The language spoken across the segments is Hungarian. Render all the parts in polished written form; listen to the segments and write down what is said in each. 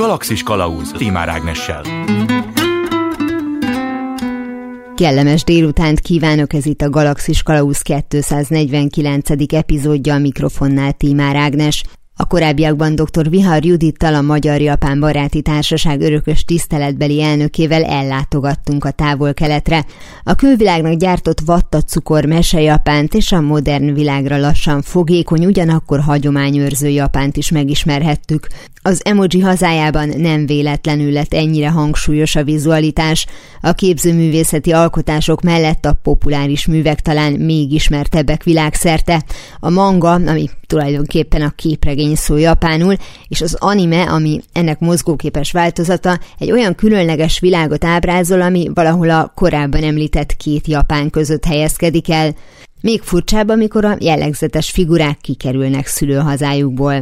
Galaxis kalauz Tímár Ágnessel. Kellemes délutánt kívánok, ez itt a Galaxis kalauz 249. epizódja, a mikrofonnál Tímár Ágnes. A korábbiakban dr. Vihar Judittal, a Magyar-Japán Baráti Társaság örökös tiszteletbeli elnökével ellátogattunk a távol-keletre. A külvilágnak gyártott vattacukor mese Japánt és a modern világra lassan fogékony, ugyanakkor hagyományőrző Japánt is megismerhettük. Az emoji hazájában nem véletlenül lett ennyire hangsúlyos a vizualitás. A képzőművészeti alkotások mellett a populáris művek talán még ismertebbek világszerte. A manga, ami tulajdonképpen a képregény szó japánul, és az anime, ami ennek mozgóképes változata, egy olyan különleges világot ábrázol, ami valahol a korábban említett két Japán között helyezkedik el. Még furcsább, amikor a jellegzetes figurák kikerülnek szülőhazájukból.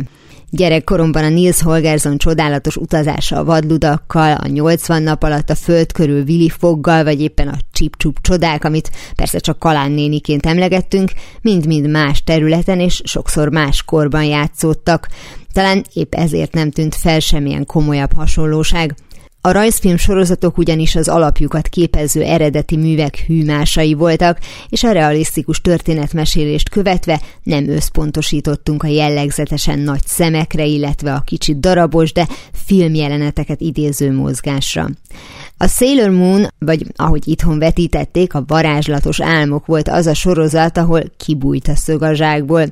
Gyerekkoromban a Nils Holgersson csodálatos utazása a vadludakkal, a 80 nap alatt a föld körül Vili Fogggal, vagy éppen a csip-csup csodák, amit persze csak Kalán néniként emlegettünk, mind-mind más területen és sokszor más korban játszódtak. Talán épp ezért nem tűnt fel semmilyen komolyabb hasonlóság. A rajzfilm sorozatok ugyanis az alapjukat képező eredeti művek hűmásai voltak, és a realisztikus történetmesélést követve nem összpontosítottunk a jellegzetesen nagy szemekre, illetve a kicsit darabos, de filmjeleneteket idéző mozgásra. A Sailor Moon, vagy ahogy itthon vetítették, a varázslatos álmok volt az a sorozat, ahol kibújt a szög a zsákból.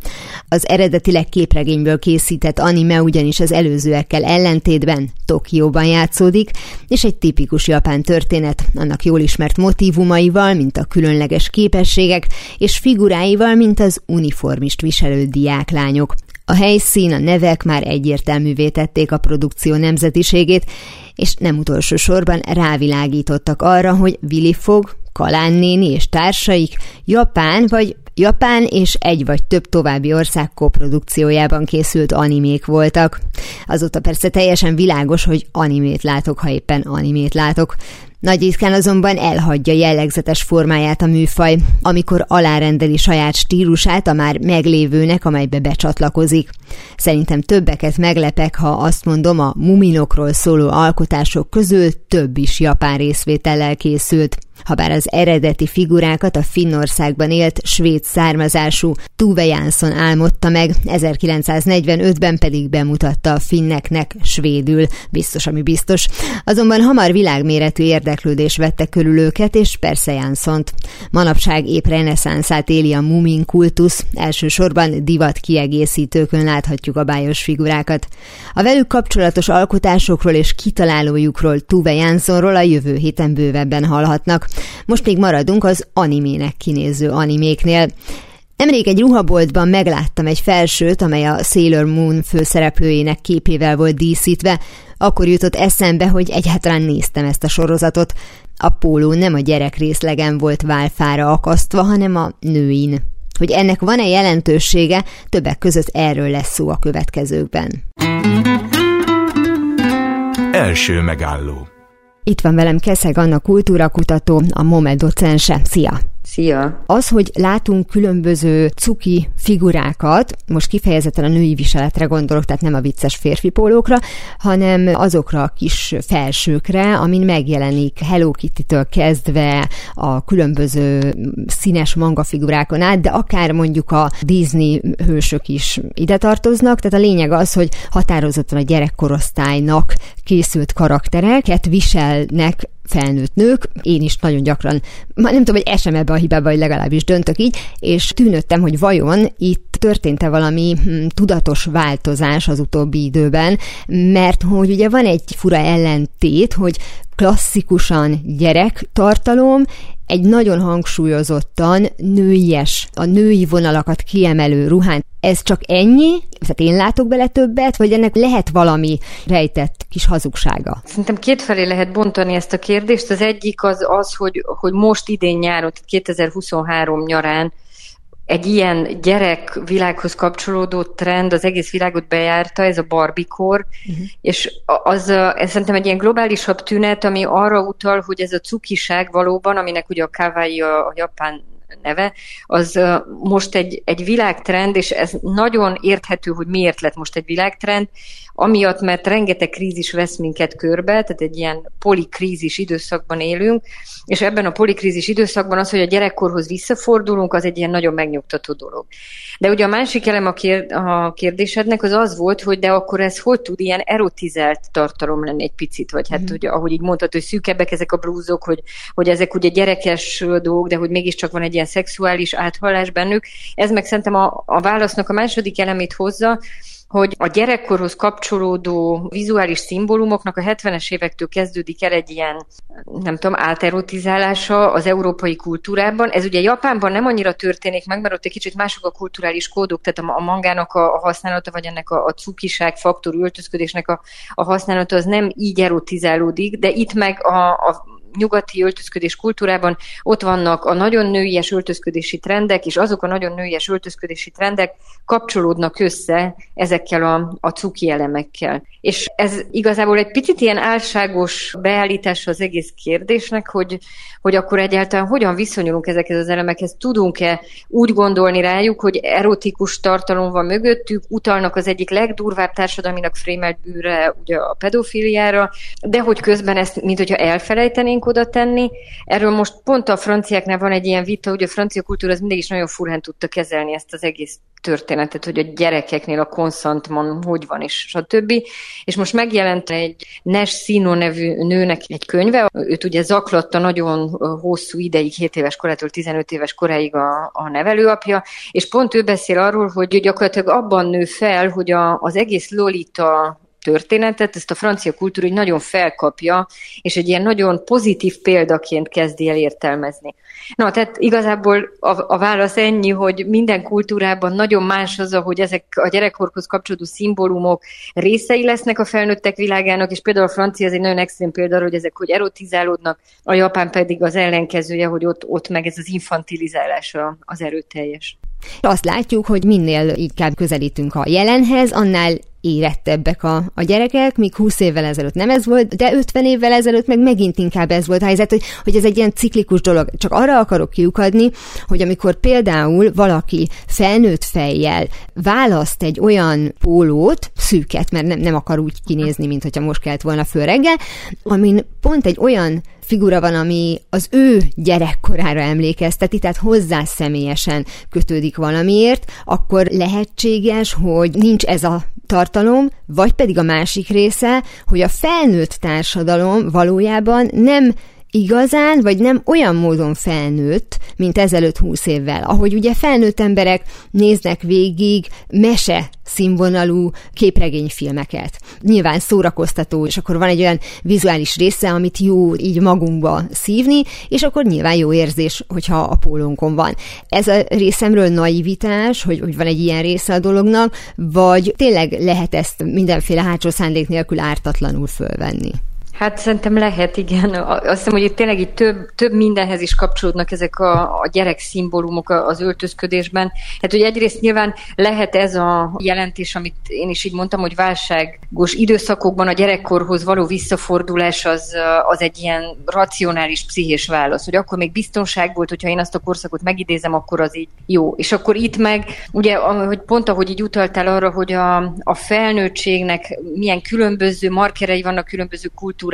Az eredetileg képregényből készített anime ugyanis az előzőekkel ellentétben Tokióban játszódik, és egy tipikus japán történet, annak jól ismert motívumaival, mint a különleges képességek, és figuráival, mint az uniformist viselő diáklányok. A helyszín, a nevek már egyértelművé tették a produkció nemzetiségét, és nem utolsó sorban rávilágítottak arra, hogy Vili Fogg, Kalán néni és társaik Japán és egy vagy több további ország koprodukciójában készült animék voltak. Azóta persze teljesen világos, hogy animét látok, ha éppen animét látok. Nagy ritkán azonban elhagyja jellegzetes formáját a műfaj, amikor alárendeli saját stílusát a már meglévőnek, amelybe becsatlakozik. Szerintem többeket meglepek, ha azt mondom, a Muminokról szóló alkotások közül több is japán részvétellel készült. Habár az eredeti figurákat a Finnországban élt svéd származású Tuve Jansson álmodta meg, 1945-ben pedig bemutatta a finneknek svédül, biztos, ami biztos. Azonban hamar világméretű érdeklődés vette körül őket, és persze Janssont. Manapság épp reneszánszát éli a Mumin kultusz, elsősorban divat kiegészítőkön láthatjuk a bájos figurákat. A velük kapcsolatos alkotásokról és kitalálójukról, Tuve Janssonról a jövő héten bővebben hallhatnak. Most még maradunk az animének kinéző animéknél. Nemrég egy ruhaboltban megláttam egy felsőt, amely a Sailor Moon főszereplőjének képével volt díszítve. Akkor jutott eszembe, hogy egyáltalán néztem ezt a sorozatot. A póló nem a gyerek részlegen volt válfára akasztva, hanem a nőin. Hogy ennek van-e jelentősége, többek között erről lesz szó a következőkben. Első megálló. Itt van velem Keszeg Anna kultúrakutató, a MOME docense. Szia! Szia! Az, hogy látunk különböző cuki figurákat, most kifejezetten a női viseletre gondolok, tehát nem a vicces férfi pólókra, hanem azokra a kis felsőkre, amin megjelenik Hello Kitty-től kezdve a különböző színes manga figurákon át, de akár mondjuk a Disney hősök is ide tartoznak, tehát a lényeg az, hogy határozottan a gyerekkorosztálynak készült karaktereket viselnek felnőtt nők, én is nagyon gyakran, már nem tudom, hogy esem ebbe a hibába, vagy legalábbis döntök így, és tűnődtem, hogy vajon itt történt-e valami tudatos változás az utóbbi időben, mert hogy ugye van egy fura ellentét, hogy klasszikusan gyerektartalom, egy nagyon hangsúlyozottan nőies, a női vonalakat kiemelő ruhán. Ez csak ennyi? Tehát én látok bele többet, vagy ennek lehet valami rejtett kis hazugsága? Szerintem kétfelé lehet bontani ezt a kérdést. Az egyik az hogy most idén nyáron, 2023 nyarán egy ilyen gyerekvilághoz kapcsolódó trend az egész világot bejárta, ez a Barbiecore, és ez szerintem egy ilyen globálisabb tünet, ami arra utal, hogy ez a cukiság valóban, aminek ugye a kawaii a japán neve, az most egy világtrend, és ez nagyon érthető, hogy miért lett most egy világtrend, amiatt, mert rengeteg krízis vesz minket körbe, tehát egy ilyen polikrízis időszakban élünk, és ebben a polikrízis időszakban az, hogy a gyerekkorhoz visszafordulunk, az egy ilyen nagyon megnyugtató dolog. De ugye a másik elem a kérdésednek az az volt, hogy de akkor ez hogy tud ilyen erotizált tartalom lenni egy picit, vagy hát ugye, ahogy így mondtad, hogy szűkebbek ezek a blúzok, hogy ezek ugye gyerekes dolgok, de hogy mégiscsak van egy ilyen szexuális áthallás bennük. Ez meg szerintem a válasznak a második elemét hozza, hogy a gyerekkorhoz kapcsolódó vizuális szimbólumoknak a 70-es évektől kezdődik el egy ilyen, nem tudom, áterotizálása az európai kultúrában. Ez ugye Japánban nem annyira történik meg, mert ott egy kicsit mások a kulturális kódok, tehát a mangának a használata, vagy ennek a cukiság faktor öltözködésnek a használata, az nem így erotizálódik, de itt meg a nyugati öltözködés kultúrában ott vannak a nagyon nőies öltözködési trendek, és azok a nagyon nőies öltözködési trendek kapcsolódnak össze ezekkel a cuki elemekkel. És ez igazából egy picit ilyen álságos beállítása az egész kérdésnek, hogy akkor egyáltalán hogyan viszonyulunk ezekhez az elemekhez, tudunk-e úgy gondolni rájuk, hogy erotikus tartalom van mögöttük, utalnak az egyik legdurvább társadalminak frémelt bűnre, ugye a pedofiliára, de hogy közben ezt, mint hogyha elfelejtenénk oda tenni. Erről most pont a franciáknál van egy ilyen vita, ugye a francia kultúra az mindig is nagyon furán tudta kezelni ezt az egész történetet, hogy a gyerekeknél a konszentman hogy van, és stb. És most megjelent egy Ness Színó nevű nőnek egy könyve, őt ugye zaklatta nagyon hosszú ideig, 7 éves korától 15 éves koráig a nevelőapja, és pont ő beszél arról, hogy gyakorlatilag abban nő fel, hogy az egész Lolita történetet, ezt a francia kultúra így nagyon felkapja, és egy ilyen nagyon pozitív példaként kezdi el értelmezni. Na, tehát igazából a válasz ennyi, hogy minden kultúrában nagyon más az, ahogy ezek a gyerekkorhoz kapcsolódó szimbólumok részei lesznek a felnőttek világának, és például a francia az egy nagyon extrém példa, hogy ezek hogy erotizálódnak, a Japán pedig az ellenkezője, hogy ott meg ez az infantilizálás az erőteljes. Azt látjuk, hogy minél inkább közelítünk a jelenhez, annál érettebbek a gyerekek, míg 20 évvel ezelőtt nem ez volt, de 50 évvel ezelőtt meg megint inkább ez volt a helyzet, hogy ez egy ilyen ciklikus dolog. Csak arra akarok kiukadni, hogy amikor például valaki felnőtt fejjel választ egy olyan pólót, szűket, mert nem akar úgy kinézni, mint hogyha most kellett volna föl reggel, amin pont egy olyan figura van, ami az ő gyerekkorára emlékezteti, tehát hozzá személyesen kötődik valamiért, akkor lehetséges, hogy nincs ez a tartalom, vagy pedig a másik része, hogy a felnőtt társadalom valójában nem igazán, vagy nem olyan módon felnőtt, mint ezelőtt 20 évvel. Ahogy ugye felnőtt emberek néznek végig mese színvonalú képregényfilmeket. Nyilván szórakoztató, és akkor van egy olyan vizuális része, amit jó így magunkba szívni, és akkor nyilván jó érzés, hogyha a pólónkon van. Ez a részemről naivitás, hogy van egy ilyen része a dolognak, vagy tényleg lehet ezt mindenféle hátsó szándék nélkül ártatlanul fölvenni? Hát szerintem lehet, igen. Azt hiszem, hogy itt tényleg így több mindenhez is kapcsolódnak ezek a gyerek szimbólumok az öltözködésben. Hát ugye egyrészt nyilván lehet ez a jelentés, amit én is így mondtam, hogy válságos időszakokban a gyerekkorhoz való visszafordulás az egy ilyen racionális, pszichés válasz, hogy akkor még biztonság volt, hogyha én azt a korszakot megidézem, akkor az így jó. És akkor itt meg, ugye, hogy pont ahogy így utaltál arra, hogy a felnőttségnek milyen különböző markerei vannak különböző kultúrákban,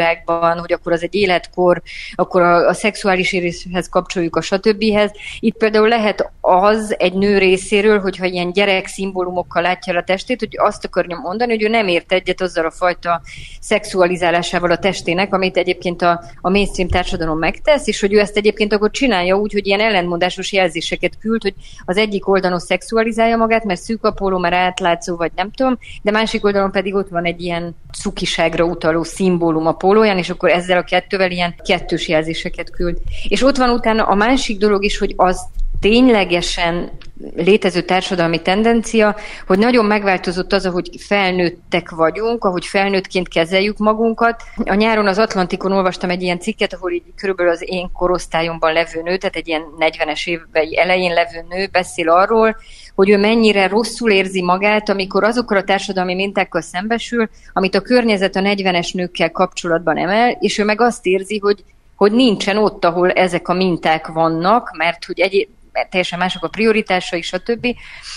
hogy akkor az egy életkor, akkor a szexuális részhez kapcsoljuk a stb.-hez. Itt például lehet az egy nő részéről, hogyha ilyen gyerek szimbólumokkal látja a testét, hogy azt akarja mondani, hogy ő nem ért egyet azzal a fajta szexualizálásával a testének, amit egyébként a mainstream társadalom megtesz, és hogy ő ezt egyébként akkor csinálja úgy, hogy ilyen ellentmondásos jelzéseket küld, hogy az egyik oldalon szexualizálja magát, mert szűk a póló, mert átlátszó, vagy nem tudom, de másik oldalon pedig ott van egy ilyen cukiságra utaló szimbólum a pólóján, és akkor ezzel a kettővel ilyen kettős jelzéseket küld. És ott van utána a másik dolog is, hogy az ténylegesen létező társadalmi tendencia, hogy nagyon megváltozott az, ahogy felnőttek vagyunk, ahogy felnőttként kezeljük magunkat. A nyáron az Atlantikon olvastam egy ilyen cikket, ahol így körülbelül az én korosztályomban levő nő, tehát egy ilyen 40-es évei elején levő nő beszél arról, hogy ő mennyire rosszul érzi magát, amikor azokkal a társadalmi mintákkal szembesül, amit a környezet a 40-es nőkkel kapcsolatban emel, és ő meg azt érzi, hogy nincsen ott, ahol ezek a minták vannak, mert hogy teljesen mások a prioritásai, stb.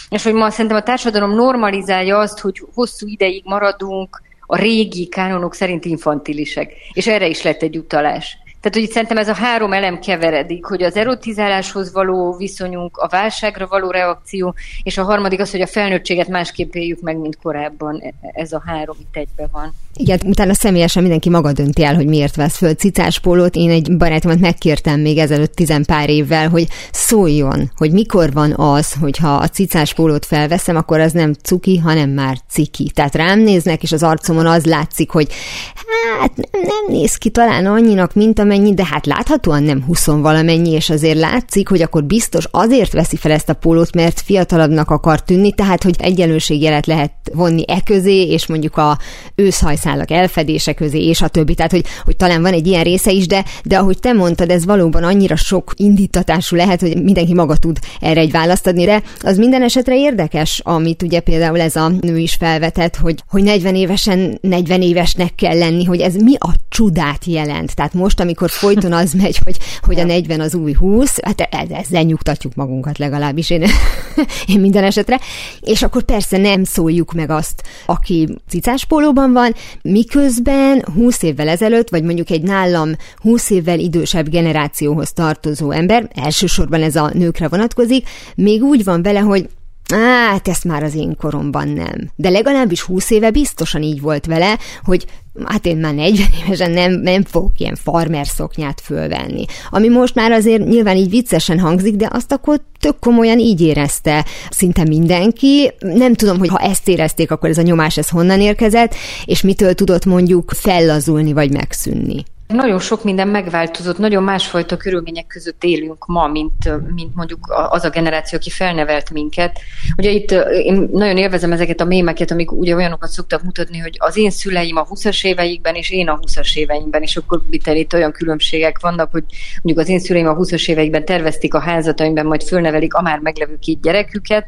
És hogy ma szerintem a társadalom normalizálja azt, hogy hosszú ideig maradunk a régi kánonok szerint infantilisek. És erre is lett egy utalás. Tehát, hogy szerintem ez a három elem keveredik, hogy az erotizáláshoz való viszonyunk, a válságra való reakció, és a harmadik az, hogy a felnőttséget másképp éljük meg, mint korábban. Ez a három itt egyben van. Igen, utána személyesen mindenki maga dönti el, hogy miért vesz föl cicáspólót. Én egy barátomat megkértem még ezelőtt 10 pár évvel, hogy szóljon, hogy mikor van az, hogyha a cicáspólót felveszem, akkor az nem cuki, hanem már ciki. Tehát rám néznek, és az arcomon az látszik, hogy hát nem néz ki talán annyinak, mint amennyi, de hát láthatóan nem 20 valamennyi, és azért látszik, hogy akkor biztos azért veszi fel ezt a pólót, mert fiatalabbnak akar tűnni, tehát hogy egyenlőségjelet lehet vonni e közé, és mondjuk a őszhajszálak elfedése közé, és a többi. Tehát, hogy talán van egy ilyen része is, de ahogy te mondtad, ez valóban annyira sok indítatású lehet, hogy mindenki maga tud erre egy választ adni, de az minden esetre érdekes, amit ugye például ez a nő is felvetett, hogy 40 évesen 40 évesnek kell lenni, hogy ez mi a csodát jelent. Tehát most, amikor folyton az megy, hogy a 40 az új 20, hát ezzel nyugtatjuk magunkat legalábbis, én minden esetre. És akkor persze nem szóljuk meg azt, aki cicáspólóban van, miközben 20 évvel ezelőtt, vagy mondjuk egy nálam 20 évvel idősebb generációhoz tartozó ember, elsősorban ez a nőkre vonatkozik, még úgy van vele, hogy hát ezt már az én koromban nem. De legalábbis 20 éve biztosan így volt vele, hogy hát én már 40 évesen nem fogok ilyen farmer szoknyát fölvenni. Ami most már azért nyilván így viccesen hangzik, de azt akkor tök komolyan így érezte szinte mindenki. Nem tudom, hogy ha ezt érezték, akkor ez a nyomás ez honnan érkezett, és mitől tudott mondjuk fellazulni vagy megszűnni. Nagyon sok minden megváltozott, nagyon másfajta körülmények között élünk ma, mint mondjuk az a generáció, aki felnevelt minket. Ugye itt én nagyon élvezem ezeket a mémeket, amik ugye olyanokat szoktak mutatni, hogy az én szüleim a 20-as éveikben, és én a 20-as éveimben, és akkor itt olyan különbségek vannak, hogy mondjuk az én szüleim a 20-as éveikben tervezték a házat, amiben majd fölnevelik a már meglevő 2 gyereküket,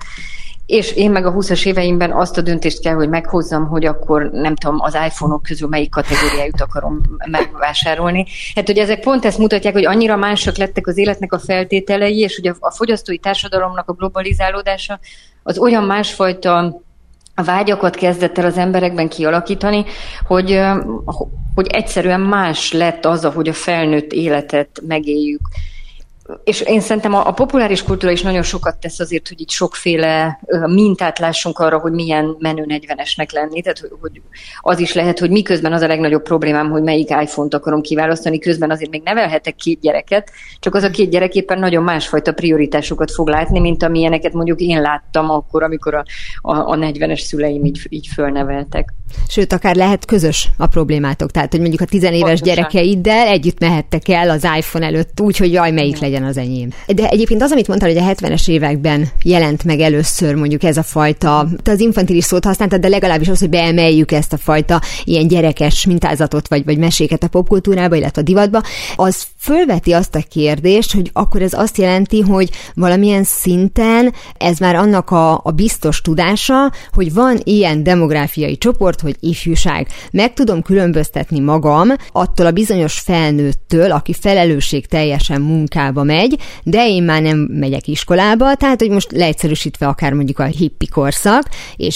és én meg a 20-as éveimben azt a döntést kell, hogy meghozzam, hogy akkor nem tudom, az iPhone-ok közül melyik kategóriájút akarom megvásárolni. Hát, hogy ezek pont ezt mutatják, hogy annyira mások lettek az életnek a feltételei, és ugye a fogyasztói társadalomnak a globalizálódása az olyan másfajta vágyakat kezdett el az emberekben kialakítani, hogy egyszerűen más lett az, ahogy a felnőtt életet megéljük. És én szerintem a populáris kultúra is nagyon sokat tesz azért, hogy itt sokféle mintát lássunk arra, hogy milyen menő 40-esnek lenni. Tehát, hogy az is lehet, hogy miközben az a legnagyobb problémám, hogy melyik iPhone-t akarom kiválasztani, közben azért még nevelhetek 2 gyereket, csak az a 2 gyerek éppen nagyon másfajta prioritásokat fog látni, mint amilyeneket mondjuk én láttam akkor, amikor a 40-es szüleim így fölneveltek. Sőt, akár lehet közös a problémátok. Tehát, hogy mondjuk a 10 éves gyerekeiddel együtt mehettek el az iPhone előtt úgy, hogy jaj, melyik legyen az enyém. De egyébként az, amit mondtál, hogy a 70-es években jelent meg először mondjuk ez a fajta, te az infantilis szót használtad, de legalábbis az, hogy beemeljük ezt a fajta ilyen gyerekes mintázatot, vagy meséket a popkultúrába, illetve a divatba, az fölveti azt a kérdést, hogy akkor ez azt jelenti, hogy valamilyen szinten ez már annak a biztos tudása, hogy van ilyen demográfiai csoport, hogy ifjúság. Meg tudom különböztetni magam attól a bizonyos felnőttől, aki felelősség teljesen munkába megy, de én már nem megyek iskolába, tehát, hogy most leegyszerűsítve akár mondjuk a hippi korszak,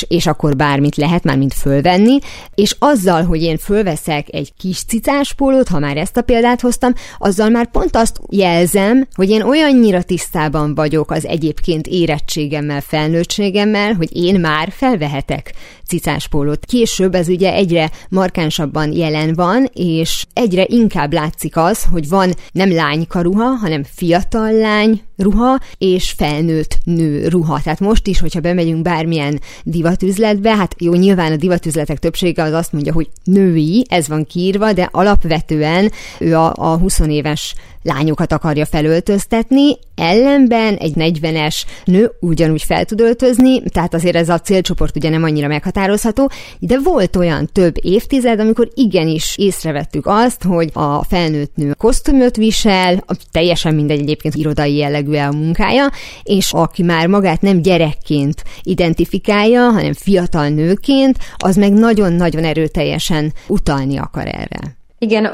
és akkor bármit lehet már mind fölvenni, és azzal, hogy én fölveszek egy kis cicáspólót, ha már ezt a példát hoztam, azzal már pont azt jelzem, hogy én olyannyira tisztában vagyok az egyébként érettségemmel, felnőttségemmel, hogy én már felvehetek cicáspólót. Később ez ugye egyre markánsabban jelen van, és egyre inkább látszik az, hogy van nem lánykaruha, hanem fiatal lány ruha, és felnőtt nő ruha. Tehát most is, hogyha bemegyünk bármilyen divatüzletbe, hát jó, nyilván a divatüzletek többsége az azt mondja, hogy női, ez van kiírva, de alapvetően ő a 20 éves lányokat akarja felöltöztetni, ellenben egy 40-es nő ugyanúgy fel tud öltözni, tehát azért ez a célcsoport ugye nem annyira meghatározható, de volt olyan több évtized, amikor igenis észrevettük azt, hogy a felnőtt nő kosztümöt visel, teljesen mindegy egyébként irodai jellegű a munkája, és aki már magát nem gyerekként identifikálja, hanem fiatal nőként, az meg nagyon-nagyon erőteljesen utalni akar erre. Igen,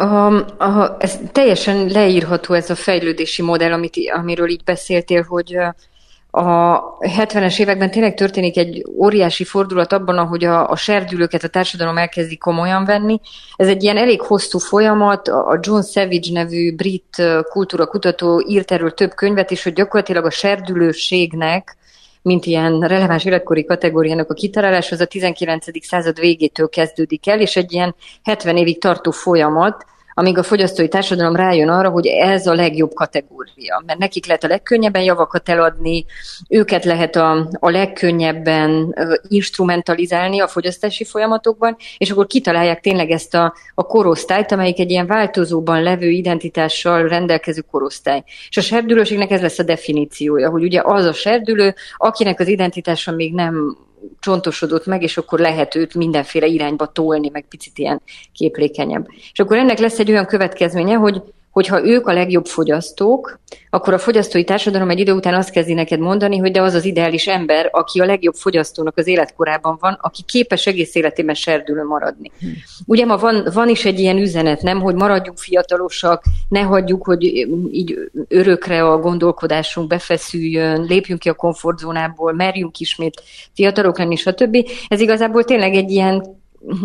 ez teljesen leírható ez a fejlődési modell, amiről így beszéltél, hogy a 70-es években tényleg történik egy óriási fordulat abban, ahogy a serdülőket a társadalom elkezdi komolyan venni. Ez egy ilyen elég hosszú folyamat, a John Savage nevű brit kultúrakutató írt erről több könyvet, és hogy gyakorlatilag a serdülőségnek, mint ilyen releváns életkori kategóriának a kitalálás, az a 19. század végétől kezdődik el, és egy ilyen 70 évig tartó folyamat, amíg a fogyasztói társadalom rájön arra, hogy ez a legjobb kategória. Mert nekik lehet a legkönnyebben javakat eladni, őket lehet a legkönnyebben instrumentalizálni a fogyasztási folyamatokban, és akkor kitalálják tényleg ezt a korosztályt, amelyik egy ilyen változóban levő identitással rendelkező korosztály. És a serdülőségnek ez lesz a definíciója, hogy ugye az a serdülő, akinek az identitása még nem csontosodott meg, és akkor lehet őt mindenféle irányba tolni, meg picit ilyen képlékenyebb. És akkor ennek lesz egy olyan következménye, hogy ha ők a legjobb fogyasztók, akkor a fogyasztói társadalom egy idő után azt kezdi neked mondani, hogy de az az ideális ember, aki a legjobb fogyasztónak az életkorában van, aki képes egész életében serdülő maradni. Ugye ma van is egy ilyen üzenet, nem, hogy maradjunk fiatalosak, ne hagyjuk, hogy így örökre a gondolkodásunk befeszüljön, lépjünk ki a komfortzónából, merjünk ismét fiatalok lenni, stb. Ez igazából tényleg egy ilyen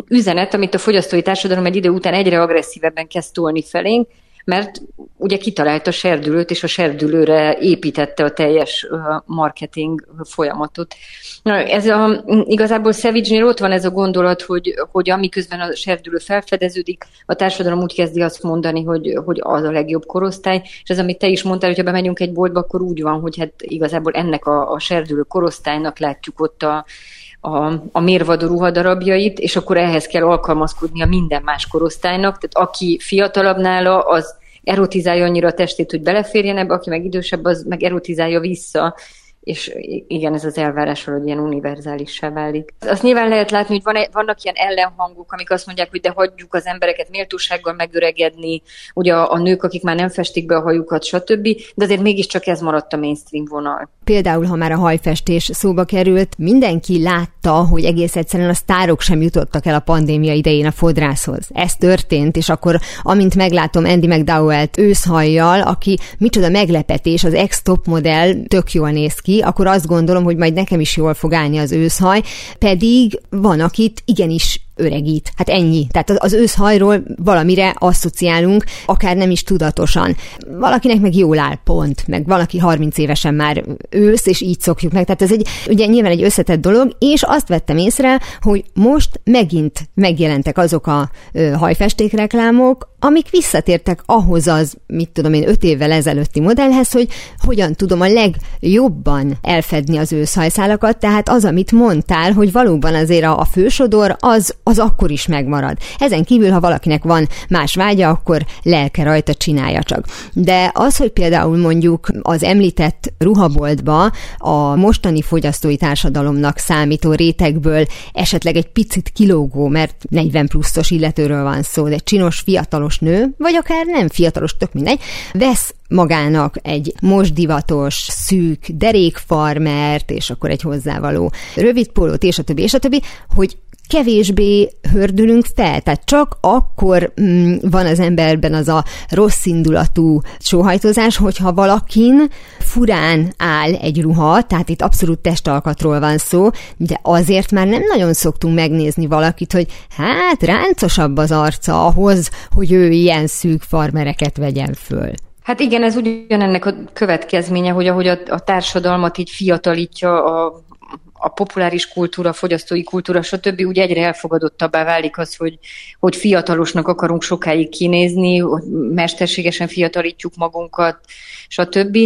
üzenet, amit a fogyasztói társadalom egy idő után egyre agresszívebben kezd tolni felénk, mert ugye kitalálta a serdülőt, és a serdülőre építette a teljes marketing folyamatot. Na, ez igazából Savage-nél ott van ez a gondolat, hogy amiközben a serdülő felfedeződik, a társadalom úgy kezdi azt mondani, hogy az a legjobb korosztály, és ez, amit te is mondtál, hogyha bemegyünk egy boltba, akkor úgy van, hogy hát igazából ennek a serdülő korosztálynak látjuk ott a mérvadó ruhadarabjait, és akkor ehhez kell alkalmazkodnia minden más korosztálynak, tehát aki fiatalabb nála, az erotizálja annyira a testét, hogy beleférjen ebbe, aki meg idősebb, az meg erotizálja vissza, és igen, ez az elvárás valahogy ilyen univerzálissá válik. Azt nyilván lehet látni, hogy vannak ilyen ellenhangok, amik azt mondják, hogy de hagyjuk az embereket méltósággal megöregedni, ugye a nők, akik már nem festik be a hajukat, stb., de azért mégiscsak ez maradt a mainstream vonal. Például, ha már a hajfestés szóba került, mindenki látta, hogy egész egyszerűen a sztárok sem jutottak el a pandémia idején a fodrászhoz. Ez történt, és akkor, amint meglátom Andy McDowell-t őszhajjal, aki micsoda meglepetés, az ex-top modell, tök jól néz ki, akkor azt gondolom, hogy majd nekem is jól fog állni az őszhaj, pedig van, akit igenis öregít. Hát ennyi. Tehát az őszhajról valamire asszociálunk, akár nem is tudatosan. Valakinek meg jól áll, pont, meg valaki 30 évesen már ősz, és így szokjuk meg. Tehát ez ugye nyilván egy összetett dolog, és azt vettem észre, hogy most megint megjelentek azok a hajfesték reklámok, amik visszatértek ahhoz az, mit tudom én, 5 évvel ezelőtti modellhez, hogy hogyan tudom a legjobban elfedni az őszhajszálakat, tehát az, amit mondtál, hogy valóban azért a fősodor, az akkor is megmarad. Ezen kívül, ha valakinek van más vágya, akkor lelke rajta, csinálja csak. De az, hogy például mondjuk az említett ruhaboltba a mostani fogyasztói társadalomnak számító rétegből esetleg egy picit kilógó, mert 40 pluszos illetőről van szó, de csinos, fiatalos nő, vagy akár nem fiatalos, tök mindegy, vesz magának egy most divatos, szűk derékfarmert, és akkor egy hozzávaló rövidpólót, és a többi, hogy kevésbé hördülünk fel, tehát csak akkor van az emberben az a rossz indulatú sóhajtozás, hogyha valakin furán áll egy ruha, tehát itt abszolút testalkatról van szó, de azért már nem nagyon szoktunk megnézni valakit, hogy hát ráncosabb az arca ahhoz, hogy ő ilyen szűk farmereket vegyen föl. Hát igen, ez ugyanennek a következménye, hogy ahogy a társadalmat így fiatalítja a populáris kultúra, fogyasztói kultúra, stb. Úgy egyre elfogadottabbá válik az, hogy fiatalosnak akarunk sokáig kinézni, mesterségesen fiatalítjuk magunkat, stb.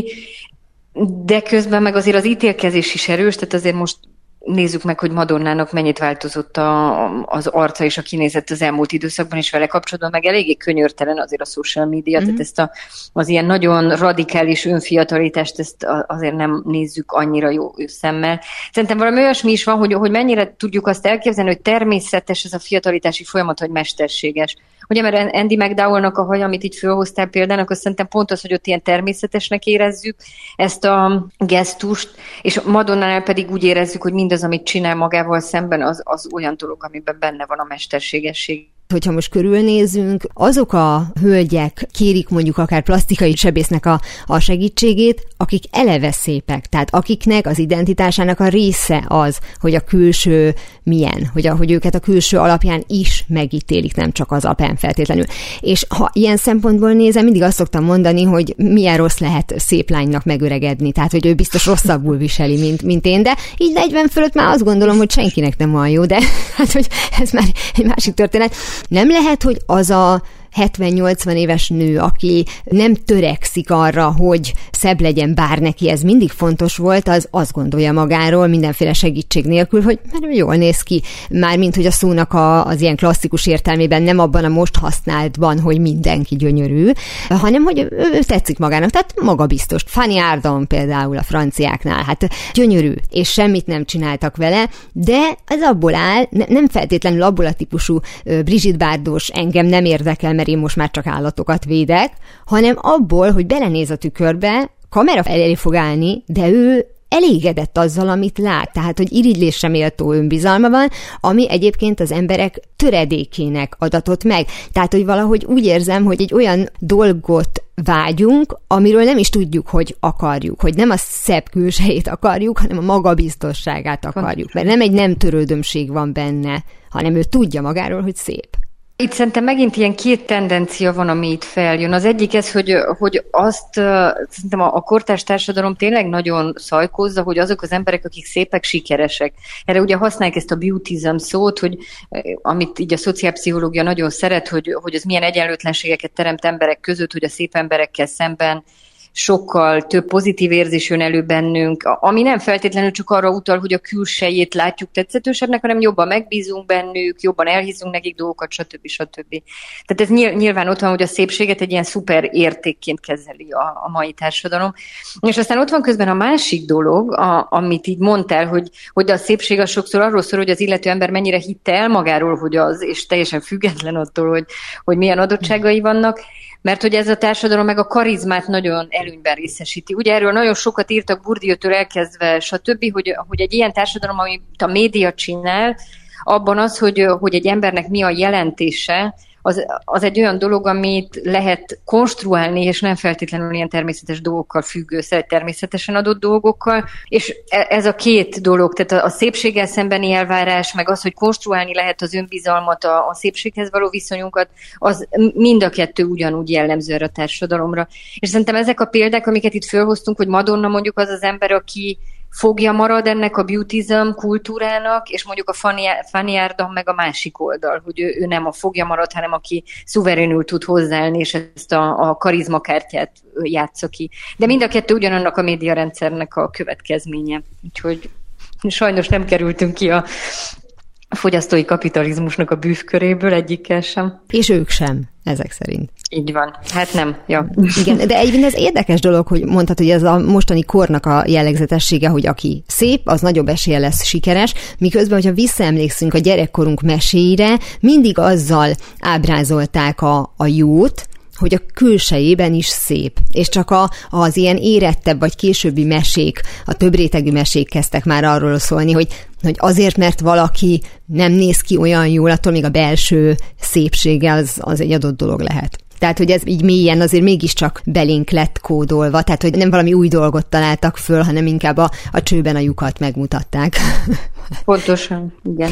De közben meg azért az ítélkezés is erős, tehát azért most nézzük meg, hogy Madonnának mennyit változott az arca és a kinézet az elmúlt időszakban, és vele kapcsolatban meg eléggé könyörtelen azért a social media, tehát ezt az ilyen nagyon radikális önfiatalítást, ezt azért nem nézzük annyira jó szemmel. Szerintem valami olyasmi is van, hogy mennyire tudjuk azt elképzelni, hogy természetes ez a fiatalítási folyamat, hogy mesterséges. Ugye, mert Andy McDowellnak a haja, amit így fölhoztál példának, azt szerintem pont az, hogy ott ilyen természetesnek érezzük ezt a gesztust, és Madonnánál pedig úgy érezzük, hogy mindaz, amit csinál magával szemben, az olyan dolog, amiben benne van a mesterségesség Hogyha most körülnézünk, azok a hölgyek kérik mondjuk akár plastikai sebésznek a segítségét, akik eleve szépek, tehát akiknek az identitásának a része az, hogy a külső milyen, hogy őket a külső alapján is megítélik, nem csak az apán feltétlenül. És ha ilyen szempontból nézem, mindig azt szoktam mondani, hogy milyen rossz lehet szép lánynak megöregedni, tehát hogy ő biztos rosszabbul viseli, mint én, de így 40 fölött már azt gondolom, hogy senkinek nem olyan jó, de hát hogy ez már egy másik történet. Nem lehet, hogy az a 70-80 éves nő, aki nem törekszik arra, hogy szebb legyen, bár neki ez mindig fontos volt, az azt gondolja magáról mindenféle segítség nélkül, hogy jól néz ki. Mármint, hogy a szónak az ilyen klasszikus értelmében, nem abban a most használtban, hogy mindenki gyönyörű, hanem, hogy ő tetszik magának, tehát magabiztos. Fanny Ardant például a franciáknál, hát gyönyörű, és semmit nem csináltak vele, de ez abból áll, nem feltétlenül abból a típusú Brigitte Bardot engem nem érdekel, mert én most már csak állatokat védek, hanem abból, hogy belenéz a tükörbe, kamera elé fog állni, de ő elégedett azzal, amit lát. Tehát, hogy irigylésre méltó önbizalma van, ami egyébként az emberek töredékének adatott meg. Tehát, hogy valahogy úgy érzem, hogy egy olyan dolgot vágyunk, amiről nem is tudjuk, hogy akarjuk, hogy nem a szebb külsejét akarjuk, hanem a magabiztosságát akarjuk. Mert nem egy nem törődömség van benne, hanem ő tudja magáról, hogy szép. Itt szerintem megint ilyen két tendencia van, ami itt feljön. Az egyik ez, hogy azt szerintem a kortárs társadalom tényleg nagyon szajkózza, hogy azok az emberek, akik szépek, sikeresek. Erre ugye használják ezt a beautism szót, hogy amit így a szociálpszichológia nagyon szeret, hogy az milyen egyenlőtlenségeket teremt emberek között, hogy a szép emberekkel szemben sokkal több pozitív érzés jön elő bennünk, ami nem feltétlenül csak arra utal, hogy a külsejét látjuk tetszetősebbnek, hanem jobban megbízunk bennük, jobban elhiszünk nekik dolgokat, stb. Tehát ez nyilván ott van, hogy a szépséget egy ilyen szuper értékként kezeli a mai társadalom. És aztán ott van közben a másik dolog, amit így mondtál, hogy a szépség az sokszor arról szól, hogy az illető ember mennyire hitte el magáról, hogy az, és teljesen független attól, hogy milyen adottságai vannak, mert hogy ez a társadalom meg a karizmát nagyon előnyben részesíti. Ugye erről nagyon sokat írtak Bourdieu-től elkezdve, stb., hogy egy ilyen társadalom, amit a média csinál, abban az, hogy egy embernek mi a jelentése, az egy olyan dolog, amit lehet konstruálni, és nem feltétlenül ilyen természetes dolgokkal függ össze, természetesen adott dolgokkal, és ez a két dolog, tehát a szépséggel szembeni elvárás, meg az, hogy konstruálni lehet az önbizalmat, a szépséghez való viszonyunkat, az mind a kettő ugyanúgy jellemző erre a társadalomra. És szerintem ezek a példák, amiket itt fölhoztunk, hogy Madonna mondjuk az ember, aki fogja marad ennek a beautism kultúrának, és mondjuk a Fanny Ardant meg a másik oldal, hogy ő nem a fogja marad, hanem aki szuverénül tud hozzáállni, és ezt a karizmakártyát játsza ki. De mind a kettő ugyanannak a médiarendszernek a következménye. Úgyhogy sajnos nem kerültünk ki a fogyasztói kapitalizmusnak a bűvköréből egyikkel sem. És ők sem. Ezek szerint. Így van. Hát nem. Ja. Igen, de egyébként ez érdekes dolog, hogy mondhatod, hogy ez a mostani kornak a jellegzetessége, hogy aki szép, az nagyobb esélye lesz sikeres, miközben, hogyha visszaemlékszünk a gyerekkorunk meséire, mindig azzal ábrázolták a jót, hogy a külsejében is szép. És csak az ilyen érettebb vagy későbbi mesék, a több rétegű mesék kezdtek már arról szólni, hogy azért, mert valaki nem néz ki olyan jól, attól még a belső szépsége az egy adott dolog lehet. Tehát, hogy ez így mélyen azért mégiscsak belénk lett kódolva, tehát, hogy nem valami új dolgot találtak föl, hanem inkább a csőben a lyukat megmutatták. Pontosan, igen.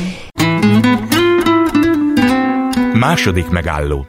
Második megálló.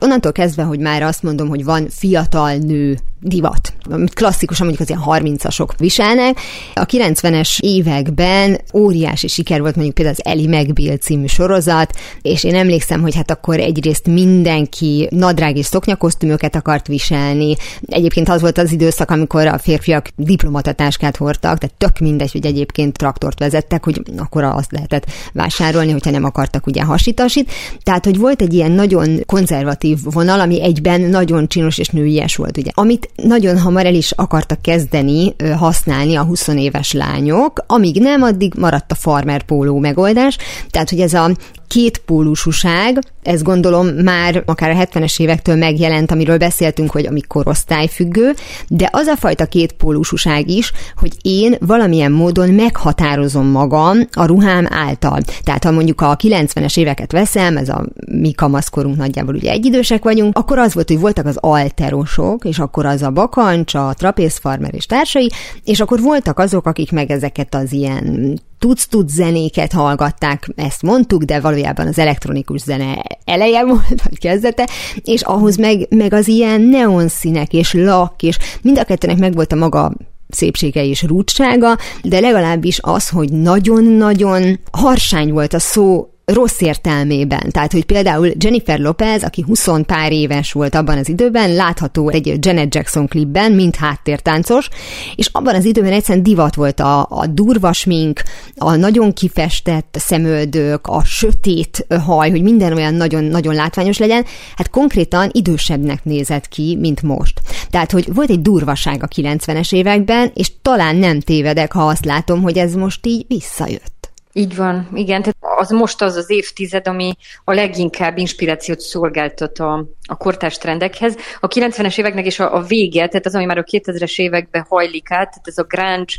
Onnantól kezdve, hogy már azt mondom, hogy van fiatal nő divat, amit klasszikusan mondjuk az ilyen 30-asok viselnek. A 90-es években óriási siker volt mondjuk például az Ally McBeal című sorozat, és én emlékszem, hogy hát akkor egyrészt mindenki nadrág és szoknyakosztümöket akart viselni. Egyébként az volt az időszak, amikor a férfiak diplomatatáskát hordtak, tehát tök mindegy, hogy egyébként traktort vezettek, hogy akkor azt lehetett vásárolni, hogyha nem akartak ugye hasitasit. Tehát, hogy volt egy ilyen nagyon konzervatív vonal, ami egyben nagyon csinos és nőies volt, ugye. Amit nagyon hamar el is akartak kezdeni használni a 20 éves lányok, amíg nem, addig maradt a farmer póló megoldás, tehát hogy ez a kétpólusúság, ez gondolom már akár a 70-es évektől megjelent, amiről beszéltünk, hogy ami korosztályfüggő, de az a fajta kétpólusúság is, hogy én valamilyen módon meghatározom magam a ruhám által. Tehát ha mondjuk a 90-es éveket veszem, ez a mi kamaszkorunk, nagyjából ugye egyidősek vagyunk, akkor az volt, hogy voltak az alterosok, és akkor az a bakancs, a trapézfarmer és társai, és akkor voltak azok, akik meg ezeket az ilyen tudsz zenéket hallgatták, ezt mondtuk, de valójában az elektronikus zene eleje volt, vagy kezdete, és ahhoz meg az ilyen neonszínek, és lakk, és mind a kettőnek megvolt a maga szépsége és rútsága, de legalábbis az, hogy nagyon-nagyon harsány volt a szó rossz értelmében. Tehát, hogy például Jennifer Lopez, aki 20 pár éves volt abban az időben, látható egy Janet Jackson klipben, mint háttértáncos, és abban az időben egyszerűen divat volt a durva smink, a nagyon kifestett szemöldök, a sötét haj, hogy minden olyan nagyon-nagyon látványos legyen, hát konkrétan idősebbnek nézett ki, mint most. Tehát, hogy volt egy durvaság a 90-es években, és talán nem tévedek, ha azt látom, hogy ez most így visszajött. Így van, igen. Tehát az most az az évtized, ami a leginkább inspirációt szolgáltat a kortárs trendekhez. A 90-es éveknek is a vége, tehát az, ami már a 2000-es években hajlik át, tehát ez a grunge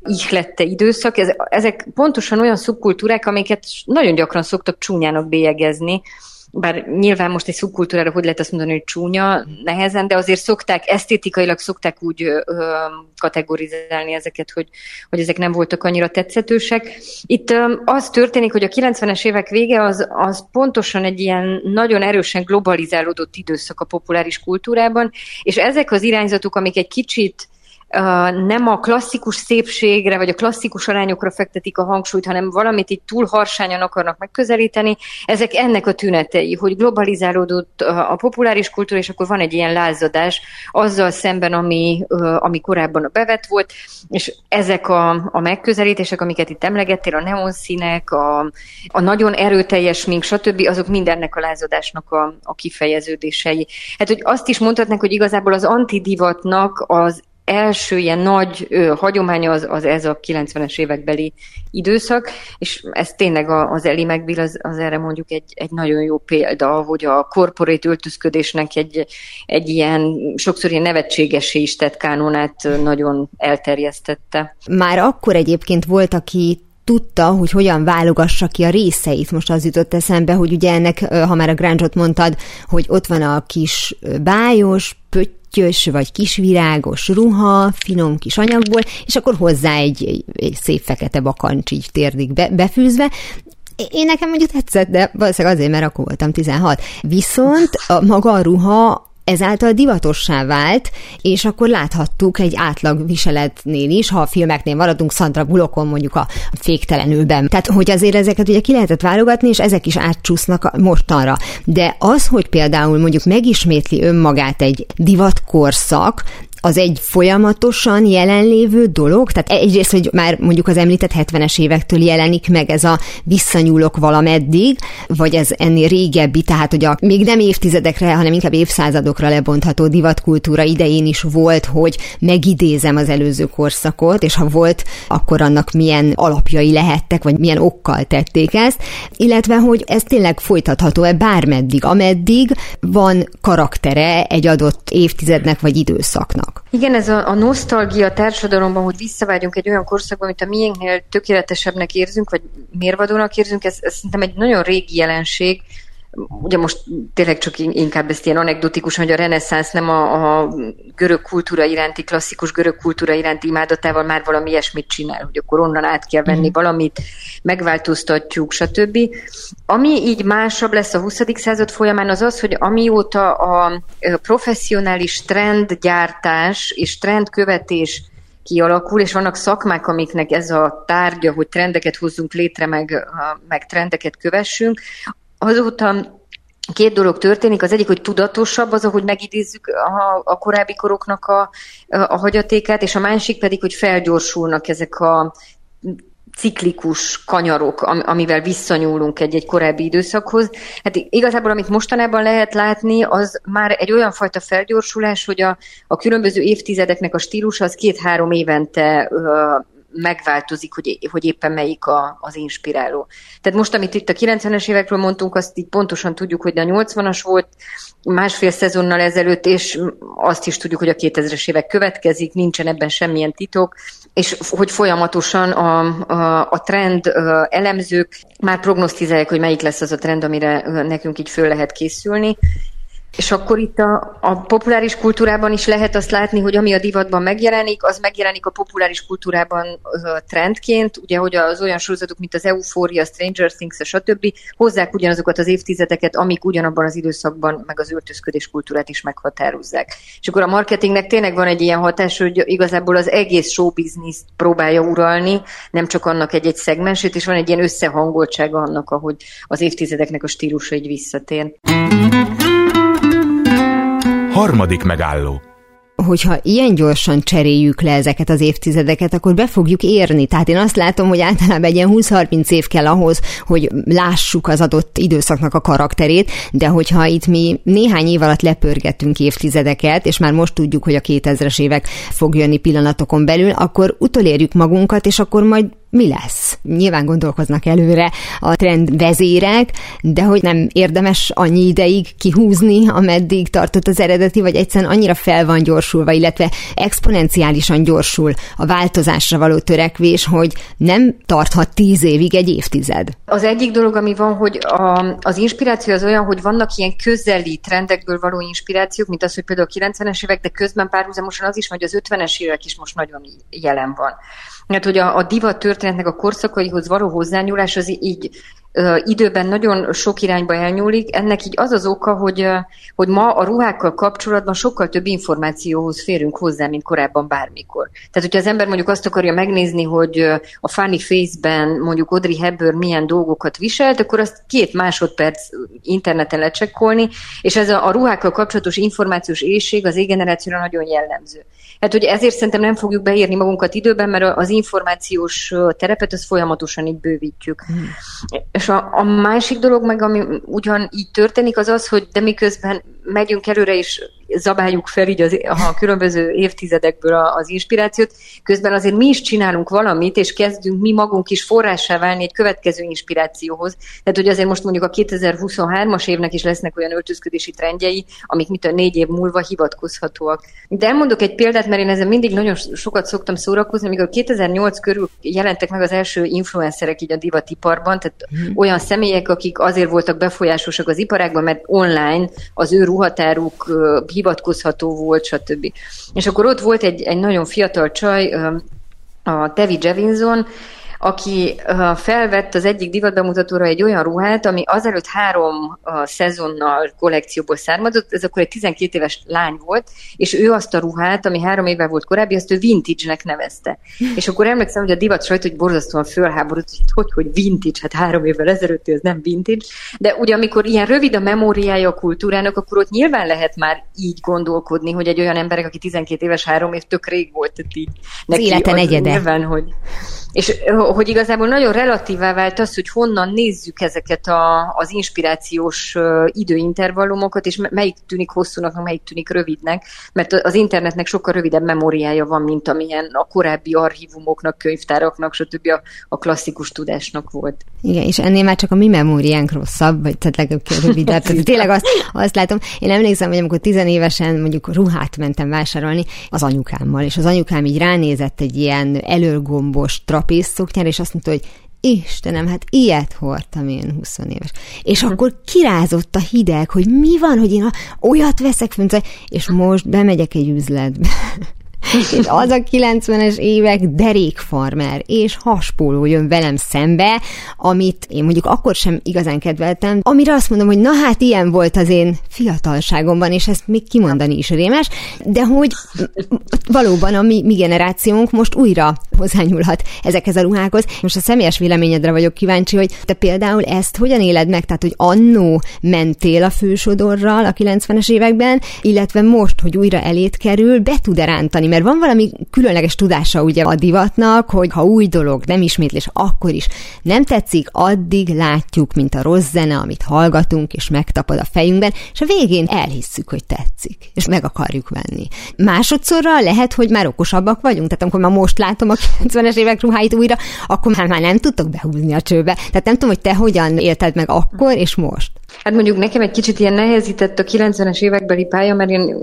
ihlette időszak, ezek pontosan olyan szubkultúrák, amiket nagyon gyakran szoktak csúnyának bélyegezni. Bár nyilván most egy szubkultúrára hogy lehet azt mondani, hogy csúnya, nehezen, de azért szokták, esztétikailag szokták úgy kategorizálni ezeket, hogy ezek nem voltak annyira tetszetősek. Itt az történik, hogy a 90-es évek vége az pontosan egy ilyen nagyon erősen globalizálódott időszak a populáris kultúrában, és ezek az irányzatok, amik egy kicsit nem a klasszikus szépségre, vagy a klasszikus arányokra fektetik a hangsúlyt, hanem valamit így túl harsányan akarnak megközelíteni. Ezek ennek a tünetei, hogy globalizálódott a populáris kultúra, és akkor van egy ilyen lázadás azzal szemben, ami korábban a bevett volt, és ezek a megközelítések, amiket itt emlegettél, a neonszínek, a nagyon erőteljes smink, stb., azok mindennek a lázadásnak a kifejeződései. Hát, hogy azt is mondhatnánk, hogy igazából az antidivatnak az első ilyen nagy hagyománya az ez a 90-es évekbeli időszak, és ez tényleg az Ally McBeal, az erre mondjuk egy nagyon jó példa, hogy a korporét öltözködésnek egy ilyen, sokszor ilyen nevetségesé is tett kánonát nagyon elterjesztette. Már akkor egyébként volt, aki tudta, hogy hogyan válogassa ki a részeit. Most az jutott eszembe, hogy ugye ennek, ha már a grunge-ot mondtad, hogy ott van a kis bájos, pöttyös vagy kisvirágos ruha, finom kis anyagból, és akkor hozzá egy szép fekete bakancs így térdig befűzve. Én nekem mondjuk tetszett, de valószínűleg azért, mert akkor voltam 16. Viszont maga a ruha ezáltal divatossá vált, és akkor láthattuk egy átlag viseletnél is, ha a filmeknél maradunk, Sandra Bullockon mondjuk a Féktelenülben. Tehát, hogy azért ezeket ugye ki lehetett válogatni, és ezek is átcsúsznak mostanra. De az, hogy például mondjuk megismétli önmagát egy divatkorszak, az egy folyamatosan jelenlévő dolog? Tehát egyrészt, hogy már mondjuk az említett 70-es évektől jelenik meg ez a visszanyúlok valameddig, vagy ez ennél régebbi, tehát hogy a még nem évtizedekre, hanem inkább évszázadokra lebontható divatkultúra idején is volt, hogy megidézem az előző korszakot, és ha volt, akkor annak milyen alapjai lehettek, vagy milyen okkal tették ezt, illetve, hogy ez tényleg folytatható-e bármeddig, ameddig van karaktere egy adott évtizednek, vagy időszaknak. Igen, ez a nosztalgia társadalomban, hogy visszavágyunk egy olyan korszakban, amit a miénknél tökéletesebbnek érzünk, vagy mérvadónak érzünk, ez szerintem egy nagyon régi jelenség. Ugye most tényleg csak inkább ezt ilyen anekdotikusan, hogy a reneszánsz nem a görög kultúra iránti, klasszikus görög kultúra iránti imádatával már valami ilyesmit csinál, hogy akkor onnan át kell venni valamit, megváltoztatjuk, stb. Ami így másabb lesz a 20. század folyamán, az az, hogy amióta a professzionális trendgyártás és trendkövetés kialakul, és vannak szakmák, amiknek ez a tárgya, hogy trendeket hozzunk létre, meg trendeket kövessünk, azóta két dolog történik. Az egyik, hogy tudatosabb az, ahogy megidézzük a korábbi koroknak a hagyatékát, és a másik pedig, hogy felgyorsulnak ezek a ciklikus kanyarok, amivel visszanyúlunk egy korábbi időszakhoz. Hát igazából, amit mostanában lehet látni, az már egy olyan fajta felgyorsulás, hogy a különböző évtizedeknek a stílusa az 2-3 évente megváltozik, hogy éppen melyik az inspiráló. Tehát most, amit itt a 90-es évekről mondtunk, azt így pontosan tudjuk, hogy a 80-as volt, másfél szezonnal ezelőtt, és azt is tudjuk, hogy a 2000-es évek következik, nincsen ebben semmilyen titok, és hogy folyamatosan a trend elemzők már prognosztizálják, hogy melyik lesz az a trend, amire nekünk így föl lehet készülni. És akkor itt a populáris kultúrában is lehet azt látni, hogy ami a divatban megjelenik, az megjelenik a populáris kultúrában trendként, ugye, hogy az olyan sorozatok, mint az Euphoria, Stranger Things, stb. Hozzák ugyanazokat az évtizedeket, amik ugyanabban az időszakban meg az öltözködés kultúrát is meghatározzák. És akkor a marketingnek tényleg van egy ilyen hatás, hogy igazából az egész showbizniszt próbálja uralni, nem csak annak egy-egy szegmensét, és van egy ilyen összehangoltsága annak, ahogy az évtizedeknek a stílusa így visszatér. Harmadik megálló. Hogyha ilyen gyorsan cseréljük le ezeket az évtizedeket, akkor be fogjuk érni. Tehát én azt látom, hogy általában egy ilyen 20-30 év kell ahhoz, hogy lássuk az adott időszaknak a karakterét, de hogyha itt mi néhány év alatt lepörgettünk évtizedeket, és már most tudjuk, hogy a 2000-es évek fog jönni pillanatokon belül, akkor utolérjük magunkat, és akkor majd mi lesz? Nyilván gondolkoznak előre a trendvezérek, de hogy nem érdemes annyi ideig kihúzni, ameddig tartott az eredeti, vagy egyszerűen annyira fel van gyorsulva, illetve exponenciálisan gyorsul a változásra való törekvés, hogy nem tarthat 10 évig egy évtized. Az egyik dolog, ami van, hogy az inspiráció az olyan, hogy vannak ilyen közeli trendekből való inspirációk, mint az, hogy például a 90-es évek, de közben párhuzamosan az is, hogy az 50-es évek is most nagyon jelen van. Mert hogy a divat történetnek a korszakaihoz való hozzányúlás az így időben nagyon sok irányba elnyúlik. Ennek így az az oka, hogy ma a ruhákkal kapcsolatban sokkal több információhoz férünk hozzá, mint korábban bármikor. Tehát, hogyha az ember mondjuk azt akarja megnézni, hogy a Funny Face-ben mondjuk Audrey Hepburn milyen dolgokat viselt, akkor azt 2 másodperc interneten lecsekkolni, és ez a ruhákkal kapcsolatos információs éhség az égenerációra nagyon jellemző. Hát, hogy ezért szerintem nem fogjuk beírni magunkat időben, mert az információs terepet az folyamatosan így bővítjük. És a másik dolog meg, ami ugyan így történik, az az, hogy de miközben megyünk előre és zabáljuk fel így a különböző évtizedekből az inspirációt, közben azért mi is csinálunk valamit, és kezdünk mi magunk is forrássá válni egy következő inspirációhoz. Tehát, hogy azért most mondjuk a 2023-as évnek is lesznek olyan öltözködési trendjei, amik mitől 4 év múlva hivatkozhatóak. De elmondok egy példát, mert én ezen mindig nagyon sokat szoktam szórakozni, amikor 2008 körül jelentek meg az első influencerek így a divatiparban, tehát olyan személyek, akik azért voltak befolyásosak az iparágban, mert online az ő ruhatáruk hivatkozható volt, stb. És akkor ott volt egy nagyon fiatal csaj, a David Jevinson, aki felvett az egyik divatbemutatóra egy olyan ruhát, ami azelőtt 3 szezonnal kollekcióból származott, ez akkor egy 12 éves lány volt, és ő azt a ruhát, ami 3 évvel volt korábbi, azt ő vintage-nek nevezte. És akkor emlékszem, hogy a divat sajtó hogy borzasztóan fölháborult, hogy vintage, hát 3 évvel ezelőtt ez nem vintage, de ugye amikor ilyen rövid a memóriája a kultúrának, akkor ott nyilván lehet már így gondolkodni, hogy egy olyan emberek, aki 12 éves 3 év tök rég volt, tehát így neki az életen egyede. Nyilván, hogy igazából nagyon relatívá vált az, hogy honnan nézzük ezeket az inspirációs időintervallumokat, és melyik tűnik hosszúnak, melyik tűnik rövidnek, mert az internetnek sokkal rövidebb memóriája van, mint amilyen a korábbi archívumoknak, könyvtáraknak, stb. A klasszikus tudásnak volt. Igen, és ennél már csak a mi memóriánk rosszabb, vagy tehát legjobb rövidebb. Tényleg azt látom, én emlékszem, hogy amikor 10 évesen mondjuk ruhát mentem vásárolni az anyukámmal, és az anyukám így ránézett egy ilyen előgombos trapézszoknyára, és azt mondta, hogy Istenem, hát ilyet hordtam én 20 éves. És akkor kirázott a hideg, hogy mi van, hogy én olyat veszek fönt, és most bemegyek egy üzletbe. És az a 90-es évek derékfarmer és haspóló jön velem szembe, amit én mondjuk akkor sem igazán kedveltem, amire azt mondom, hogy na hát ilyen volt az én fiatalságomban, és ezt még kimondani is rémes, de hogy valóban a mi generációnk most újra hozzányúlhat ezekhez a ruhákhoz. Most a személyes véleményedre vagyok kíváncsi, hogy te például ezt hogyan éled meg, tehát hogy annó mentél a fősodorral a 90-es években, illetve most, hogy újra elét kerül, be tud-e rántani? Mert van valami különleges tudása ugye a divatnak, hogy ha új dolog nem ismétlés, akkor is nem tetszik, addig látjuk, mint a rossz zene, amit hallgatunk, és megtapad a fejünkben, és a végén elhisszük, hogy tetszik, és meg akarjuk venni. Másodszorra lehet, hogy már okosabbak vagyunk, tehát amikor már most látom a 90-es évek ruháit újra, akkor már nem tudtok behúzni a csőbe. Tehát nem tudom, hogy te hogyan élted meg akkor és most. Hát mondjuk nekem egy kicsit ilyen nehezített a 90-es évekbeli pálya, mert én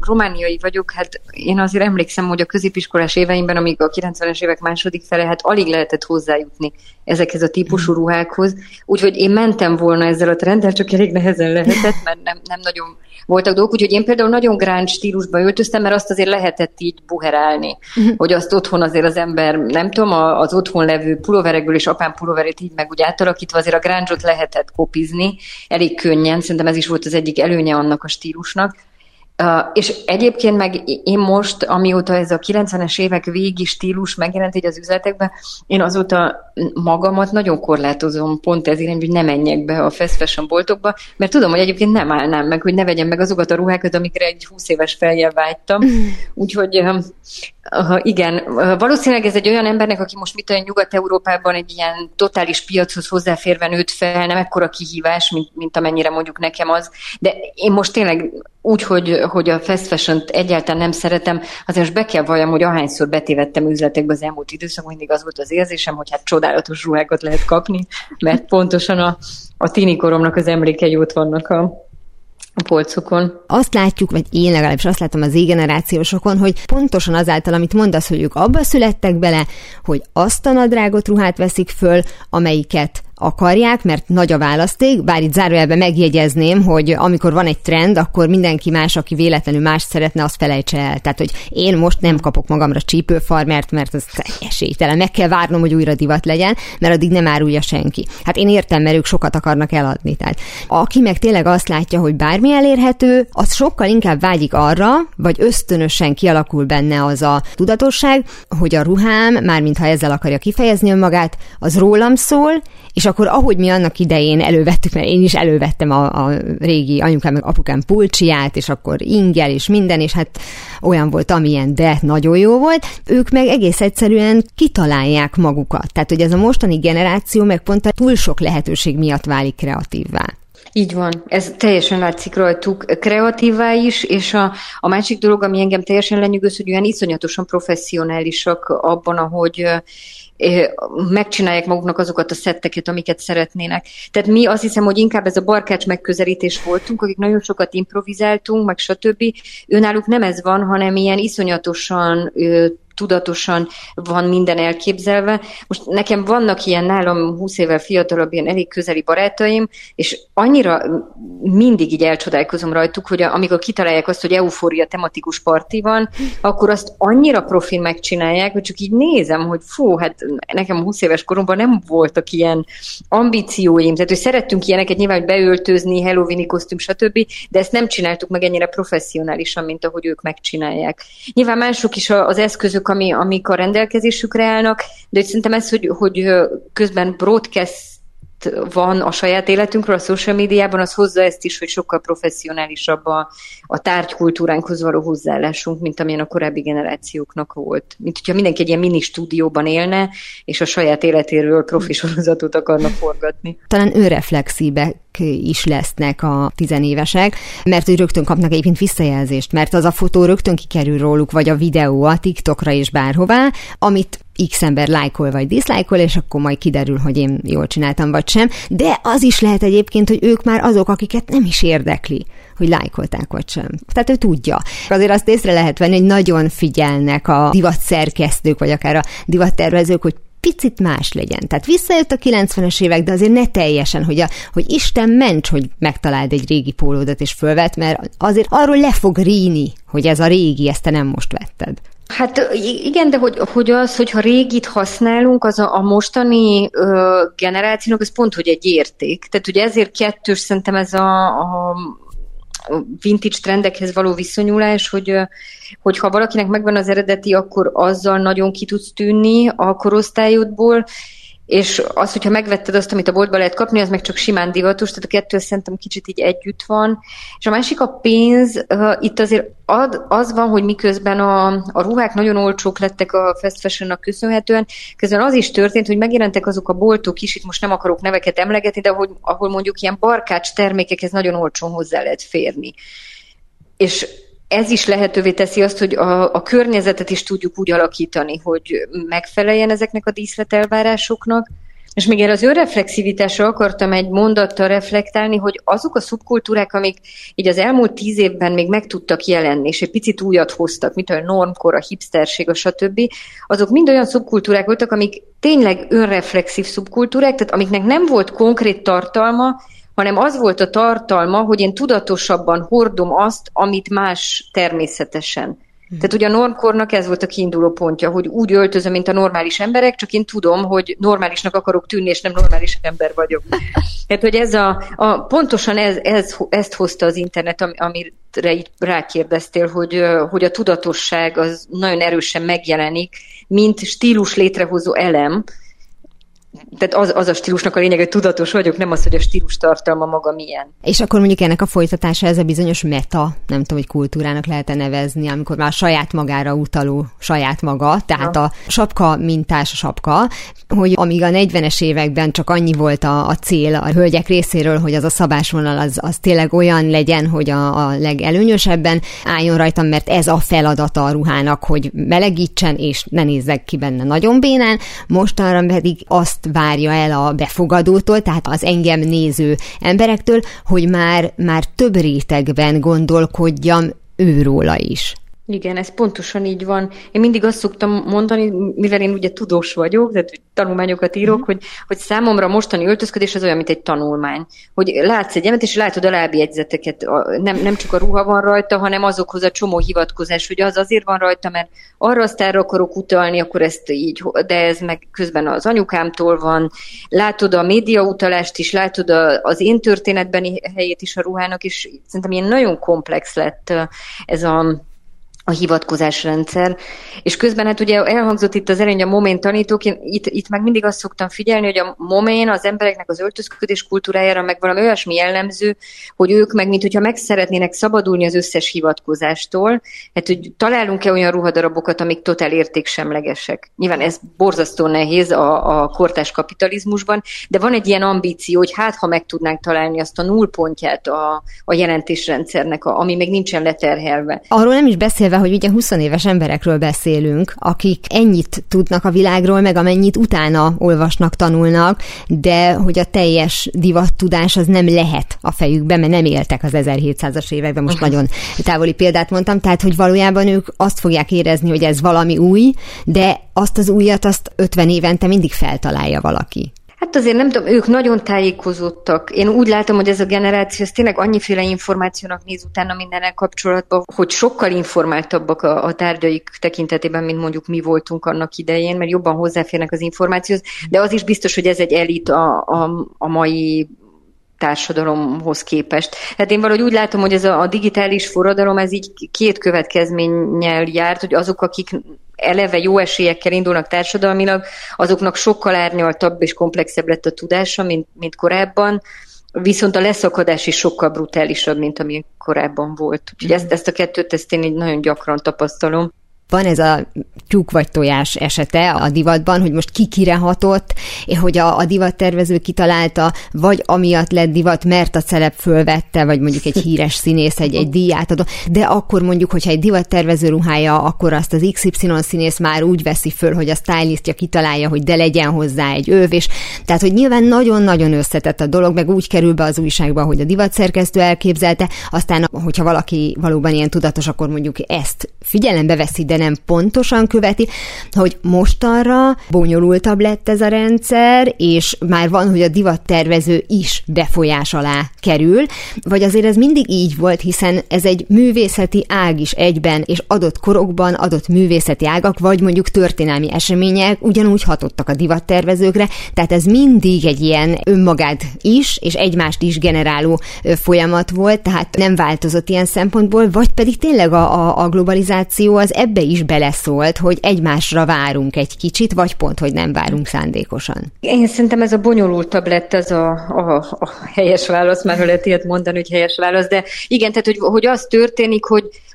romániai vagyok, hát én azért emlékszem, hogy a középiskolás éveimben, amíg a 90-es évek második fele, hát alig lehetett hozzájutni ezekhez a típusú ruhákhoz. Úgyhogy én mentem volna ezzel a trenddel, csak elég nehezen lehetett, mert nem nagyon voltak dolgok. Úgyhogy én például nagyon grunge stílusba öltöztem, mert azt azért lehetett így buherálni, hogy azt otthon azért az ember, nem tudom, az otthon levő pulóverekből és apám pulóverét így meg úgy átalakítva azért a grunge-ot lehetett kopizni elég könnyen, szerintem ez is volt az egyik előnye annak a stílusnak. És egyébként meg én most, amióta ez a 90-es évek végi stílus megjelent így az üzletekben, én azóta magamat nagyon korlátozom pont ezért, hogy ne menjek be a fast fashion boltokba, mert tudom, hogy egyébként nem állnám meg, hogy ne vegyem meg azokat a ruhákat, amikre egy 20 éves fejjel vágytam. Úgyhogy igen, valószínűleg ez egy olyan embernek, aki most mit olyan Nyugat-Európában egy ilyen totális piachoz hozzáférve nőtt fel, nem ekkora kihívás, mint amennyire mondjuk nekem az, de én most tényleg úgy, hogy a fast fashion-t egyáltalán nem szeretem, azért most be kell valljam, hogy ahányszor betévedtem üzletekbe az elmúlt időszakban, mindig az volt az érzésem, hogy hát csodálatos ruhákat lehet kapni, mert pontosan a tinikoromnak az emlékei ott vannak a polcokon. Azt látjuk, vagy én legalábbis azt látom az Z-generációsokon, hogy pontosan azáltal, amit mondasz, hogy ők abba születtek bele, hogy azt a nadrágot, ruhát veszik föl, amelyiket akarják, mert nagy a választék, bár itt zárójelben megjegyezném, hogy amikor van egy trend, akkor mindenki más, aki véletlenül más szeretne, azt felejtse el. Tehát, hogy én most nem kapok magamra csípőfarmert, mert az esélytelen. Meg kell várnom, hogy újra divat legyen, mert addig nem árulja senki. Hát én értem, mert ők sokat akarnak eladni. Tehát, aki meg tényleg azt látja, hogy bármi elérhető, az sokkal inkább vágyik arra, vagy ösztönösen kialakul benne az a tudatosság, hogy a ruhám, mármintha ezzel akarja kifejezni önmagát, az rólam szól, és akkor ahogy mi annak idején elővettük, mert én is elővettem a régi anyukám meg apukám pulcsiát, és akkor ingel és minden, és hát olyan volt, amilyen, de nagyon jó volt. Ők meg egész egyszerűen kitalálják magukat. Tehát, hogy ez a mostani generáció meg pont a túl sok lehetőség miatt válik kreatívvá. Így van, ez teljesen látszik rajtuk kreatívá is, és a másik dolog, ami engem teljesen lenyűgöz, hogy olyan iszonyatosan professzionálisak abban, ahogy megcsinálják maguknak azokat a szetteket, amiket szeretnének. Tehát mi azt hiszem, hogy inkább ez a barkács megközelítés voltunk, akik nagyon sokat improvizáltunk, meg stb. Őnáluk nem ez van, hanem ilyen iszonyatosan tudatosan van minden elképzelve. Most nekem vannak ilyen nálam 20 évvel fiatalabb, ilyen elég közeli barátaim, és annyira mindig így elcsodálkozom rajtuk, hogy amikor kitalálják azt, hogy Euphoria tematikus parti van, akkor azt annyira profin megcsinálják, hogy csak így nézem, hogy fú, hát nekem 20 éves koromban nem voltak ilyen ambícióim, tehát hogy szerettünk ilyeneket nyilván, hogy beöltözni, halloweeni kosztüm, stb., de ezt nem csináltuk meg ennyire professzionálisan, mint ahogy ők megcsinálják. Nyilván mások is az eszközök, amik a rendelkezésükre állnak, de hogy szerintem ez, hogy közben broadcast van a saját életünkről, a social médiában, az hozza ezt is, hogy sokkal professzionálisabb a tárgykultúránkhoz való hozzáállásunk, mint amilyen a korábbi generációknak volt. Mint hogyha mindenki egy ilyen mini stúdióban élne, és a saját életéről profi sorozatot akarnak forgatni. Talán önreflexívek is lesznek a tizenévesek, mert hogy rögtön kapnak egyébként visszajelzést, mert az a fotó rögtön kikerül róluk, vagy a videó a TikTokra és bárhová, amit X ember lájkol vagy diszlájkol, és akkor majd kiderül, hogy én jól csináltam, vagy sem. De az is lehet egyébként, hogy ők már azok, akiket nem is érdekli, hogy lájkolták, vagy sem. Tehát ő tudja. Azért azt észre lehet venni, hogy nagyon figyelnek a divatszerkesztők, vagy akár a divattervezők, hogy picit más legyen. Tehát visszajött a 90-es évek, de azért ne teljesen, hogy Isten ments, hogy megtaláld egy régi pólódat és fölvett, mert azért arról le fog ríni, hogy ez a régi, ezt te nem most vetted. Hát igen, de hogy az, hogyha régit használunk, az a mostani generációnak, az pont, hogy egy érték. Tehát ugye ezért kettős szerintem ez a vintage trendekhez való viszonyulás, hogy ha valakinek megvan az eredeti, akkor azzal nagyon ki tudsz tűnni a korosztályodból, és az, hogyha megvetted azt, amit a boltban lehet kapni, az meg csak simán divatos, tehát a kettő szerintem kicsit így együtt van. És a másik a pénz, itt azért az van, hogy miközben a ruhák nagyon olcsók lettek a fast fashionnak köszönhetően, közben az is történt, hogy megjelentek azok a boltok is, itt most nem akarok neveket emlegetni, de ahol mondjuk ilyen barkács termékekhez nagyon olcsón hozzá lehet férni. És ez is lehetővé teszi azt, hogy a környezetet is tudjuk úgy alakítani, hogy megfeleljen ezeknek a díszletelvárásoknak. És még erre az önreflexivitásra akartam egy mondattal reflektálni, hogy azok a szubkultúrák, amik így az elmúlt 10 évben még meg tudtak jelenni, és egy picit újat hoztak, mint a normkor, a hipsterség, a stb., azok mind olyan szubkultúrák voltak, amik tényleg önreflexív szubkultúrák, tehát amiknek nem volt konkrét tartalma, hanem az volt a tartalma, hogy én tudatosabban hordom azt, amit más természetesen. Tehát ugye a normkornak ez volt a kiinduló pontja, hogy úgy öltözöm, mint a normális emberek, csak én tudom, hogy normálisnak akarok tűnni, és nem normális ember vagyok. Tehát, hogy ez pontosan ezt hozta az internet, amire így rákérdeztél, hogy a tudatosság az nagyon erősen megjelenik, mint stílus létrehozó elem. Tehát az a stílusnak a lényeg, hogy tudatos vagyok, nem az, hogy a stílus tartalma maga milyen. És akkor mondjuk ennek a folytatása, ez a bizonyos meta, nem tudom, hogy kultúrának lehet-e nevezni, amikor már saját magára utaló saját maga, tehát a sapka mintás a sapka, hogy amíg a 40-es években csak annyi volt a cél a hölgyek részéről, hogy az a szabásvonal az tényleg olyan legyen, hogy a legelőnyösebben álljon rajtam, mert ez a feladata a ruhának, hogy melegítsen, és ne nézzek ki benne nagyon bénán, mostanra pedig azt várja el a befogadótól, tehát az engem néző emberektől, hogy már több rétegben gondolkodjam őróla is. Igen, ez pontosan így van. Én mindig azt szoktam mondani, mivel én ugye tudós vagyok, tehát tanulmányokat írok, hogy számomra mostani öltözködés az olyan, mint egy tanulmány. Hogy látsz egy emet, és látod a lábjegyzeteket. Nem csak a ruha van rajta, hanem azokhoz a csomó hivatkozás, hogy az azért van rajta, mert arra aztán akarok utalni, akkor ezt így, de ez meg közben az anyukámtól van. Látod a média utalást is, látod az én történetbeni helyét is a ruhának, és szerintem ilyen nagyon komplex lett ez a hivatkozásrendszer, és közben hát ugye elhangzott itt az elején a momén tanítók, én itt meg mindig azt szoktam figyelni, hogy a momén az embereknek az öltözködés kultúrájára meg valami olyasmi jellemző, hogy ők meg, mint hogyha meg szeretnének szabadulni az összes hivatkozástól, hát hogy találunk-e olyan ruhadarabokat, amik totál értéksemlegesek. Nyilván ez borzasztó nehéz a kortárs kapitalizmusban, de van egy ilyen ambíció, hogy hát ha meg tudnánk találni azt a nullpontját a jelentésrendszernek, ami még nincsen leterhelve. Arról nem is beszélve, hogy ugye 20 éves emberekről beszélünk, akik ennyit tudnak a világról, meg amennyit utána olvasnak, tanulnak, de hogy a teljes divattudás az nem lehet a fejükben, mert nem éltek az 1700-as években, most nagyon távoli példát mondtam, tehát hogy valójában ők azt fogják érezni, hogy ez valami új, de azt az újat, azt 50 évente mindig feltalálja valaki. Hát azért nem tudom, ők nagyon tájékozottak. Én úgy látom, hogy ez a generáció, ez tényleg annyiféle információnak néz utána mindennel kapcsolatban, hogy sokkal informáltabbak a tárgyaik tekintetében, mint mondjuk mi voltunk annak idején, mert jobban hozzáférnek az információhoz, de az is biztos, hogy ez egy elit a mai társadalomhoz képest. Hát én valahogy úgy látom, hogy ez a digitális forradalom, ez így két következménnyel járt, hogy azok, akik eleve jó esélyekkel indulnak társadalmilag, azoknak sokkal árnyaltabb és komplexebb lett a tudása, mint korábban, viszont a leszakadás is sokkal brutálisabb, mint ami korábban volt. Úgyhogy ezt a kettőt én így nagyon gyakran tapasztalom. Van ez a tyúk vagy tojás esete a divatban, hogy most ki kire hatott, és hogy a divattervező kitalálta, vagy amiatt lett divat, mert a celeb fölvette, vagy mondjuk egy híres színész egy díját adott, de akkor mondjuk, hogyha egy divattervező ruhája, akkor azt az XY színész már úgy veszi föl, hogy a stylistja kitalálja, hogy de legyen hozzá egy övés. Tehát, hogy nyilván nagyon-nagyon összetett a dolog, meg úgy kerül be az újságba, hogy a divatszerkesztő elképzelte, aztán, hogyha valaki valóban ilyen tudatos, akkor mondjuk ezt figyelembe veszi, de nem pontosan követi, hogy mostanra bonyolultabb lett ez a rendszer, és már van, hogy a divattervező is befolyás alá kerül, vagy azért ez mindig így volt, hiszen ez egy művészeti ág is egyben, és adott korokban adott művészeti ágak, vagy mondjuk történelmi események ugyanúgy hatottak a divattervezőkre, tehát ez mindig egy ilyen önmagát is, és egymást is generáló folyamat volt, tehát nem változott ilyen szempontból, vagy pedig tényleg a globalizáció az ebbe is beleszólt, hogy egymásra várunk egy kicsit, vagy pont, hogy nem várunk szándékosan. Én szerintem ez a bonyolultabb lett, ez a helyes válasz, már lehet ilyet mondani, hogy helyes válasz, de igen, tehát, hogy az történik,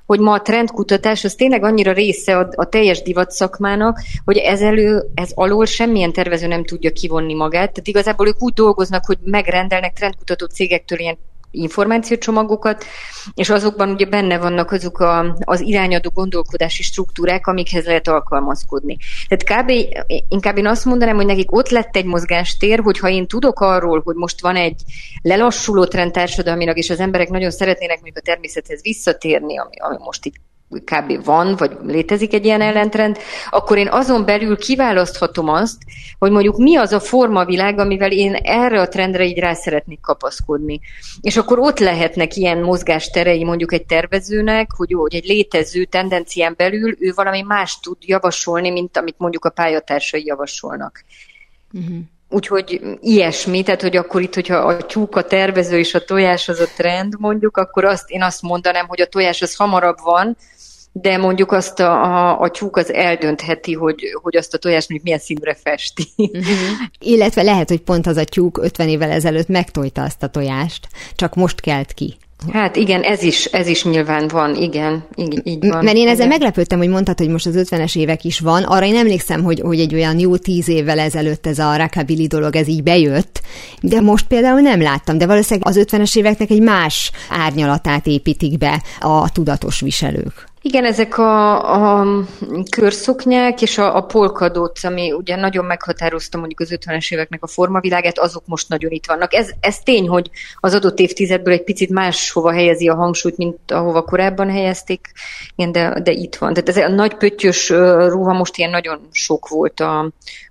hogy ma a trendkutatás az tényleg annyira része a teljes divat szakmának, hogy ez alól semmilyen tervező nem tudja kivonni magát. Tehát igazából ők úgy dolgoznak, hogy megrendelnek trendkutató cégektől ilyen információcsomagokat, és azokban ugye benne vannak azok az irányadó gondolkodási struktúrák, amikhez lehet alkalmazkodni. Tehát inkább én azt mondanám, hogy nekik ott lett egy mozgástér, hogyha én tudok arról, hogy most van egy lelassuló trend társadalmilag, és az emberek nagyon szeretnének mondjuk a természethez visszatérni, ami most itt kb. Van, vagy létezik egy ilyen ellentrend, akkor én azon belül kiválaszthatom azt, hogy mondjuk mi az a formavilág, amivel én erre a trendre így rá szeretnék kapaszkodni. És akkor ott lehetnek ilyen mozgásterei mondjuk egy tervezőnek, hogy egy létező tendencián belül ő valami más tud javasolni, mint amit mondjuk a pályatársai javasolnak. Uh-huh. Úgyhogy ilyesmi, tehát hogy akkor itt, hogyha a tyúk a tervező és a tojás az a trend mondjuk, akkor én azt mondanám, hogy a tojás az hamarabb van, de mondjuk azt a tyúk az eldöntheti, hogy azt a tojást mondjuk milyen színre festi. Uh-huh. Illetve lehet, hogy pont az a tyúk 50 évvel ezelőtt megtojta azt a tojást, csak most kelt ki. Hát igen, ez is nyilván van, igen, így van. Mert én ezzel meglepődtem, hogy mondtad, hogy most az 50-es évek is van. Arra én emlékszem, hogy egy olyan jó 10 évvel ezelőtt ez a rockabilly dolog, ez így bejött, de most például nem láttam, de valószínűleg az 50-es éveknek egy más árnyalatát építik be a tudatos viselők. Igen, ezek a körszoknyák és a polkadót, ami ugye nagyon meghatározta mondjuk az 50-es éveknek a formavilágát, azok most nagyon itt vannak. Ez tény, hogy az adott évtizedből egy picit máshova helyezi a hangsúlyt, mint ahova korábban helyezték, igen, de itt van. Tehát ez a nagy pöttyös ruha most ilyen nagyon sok volt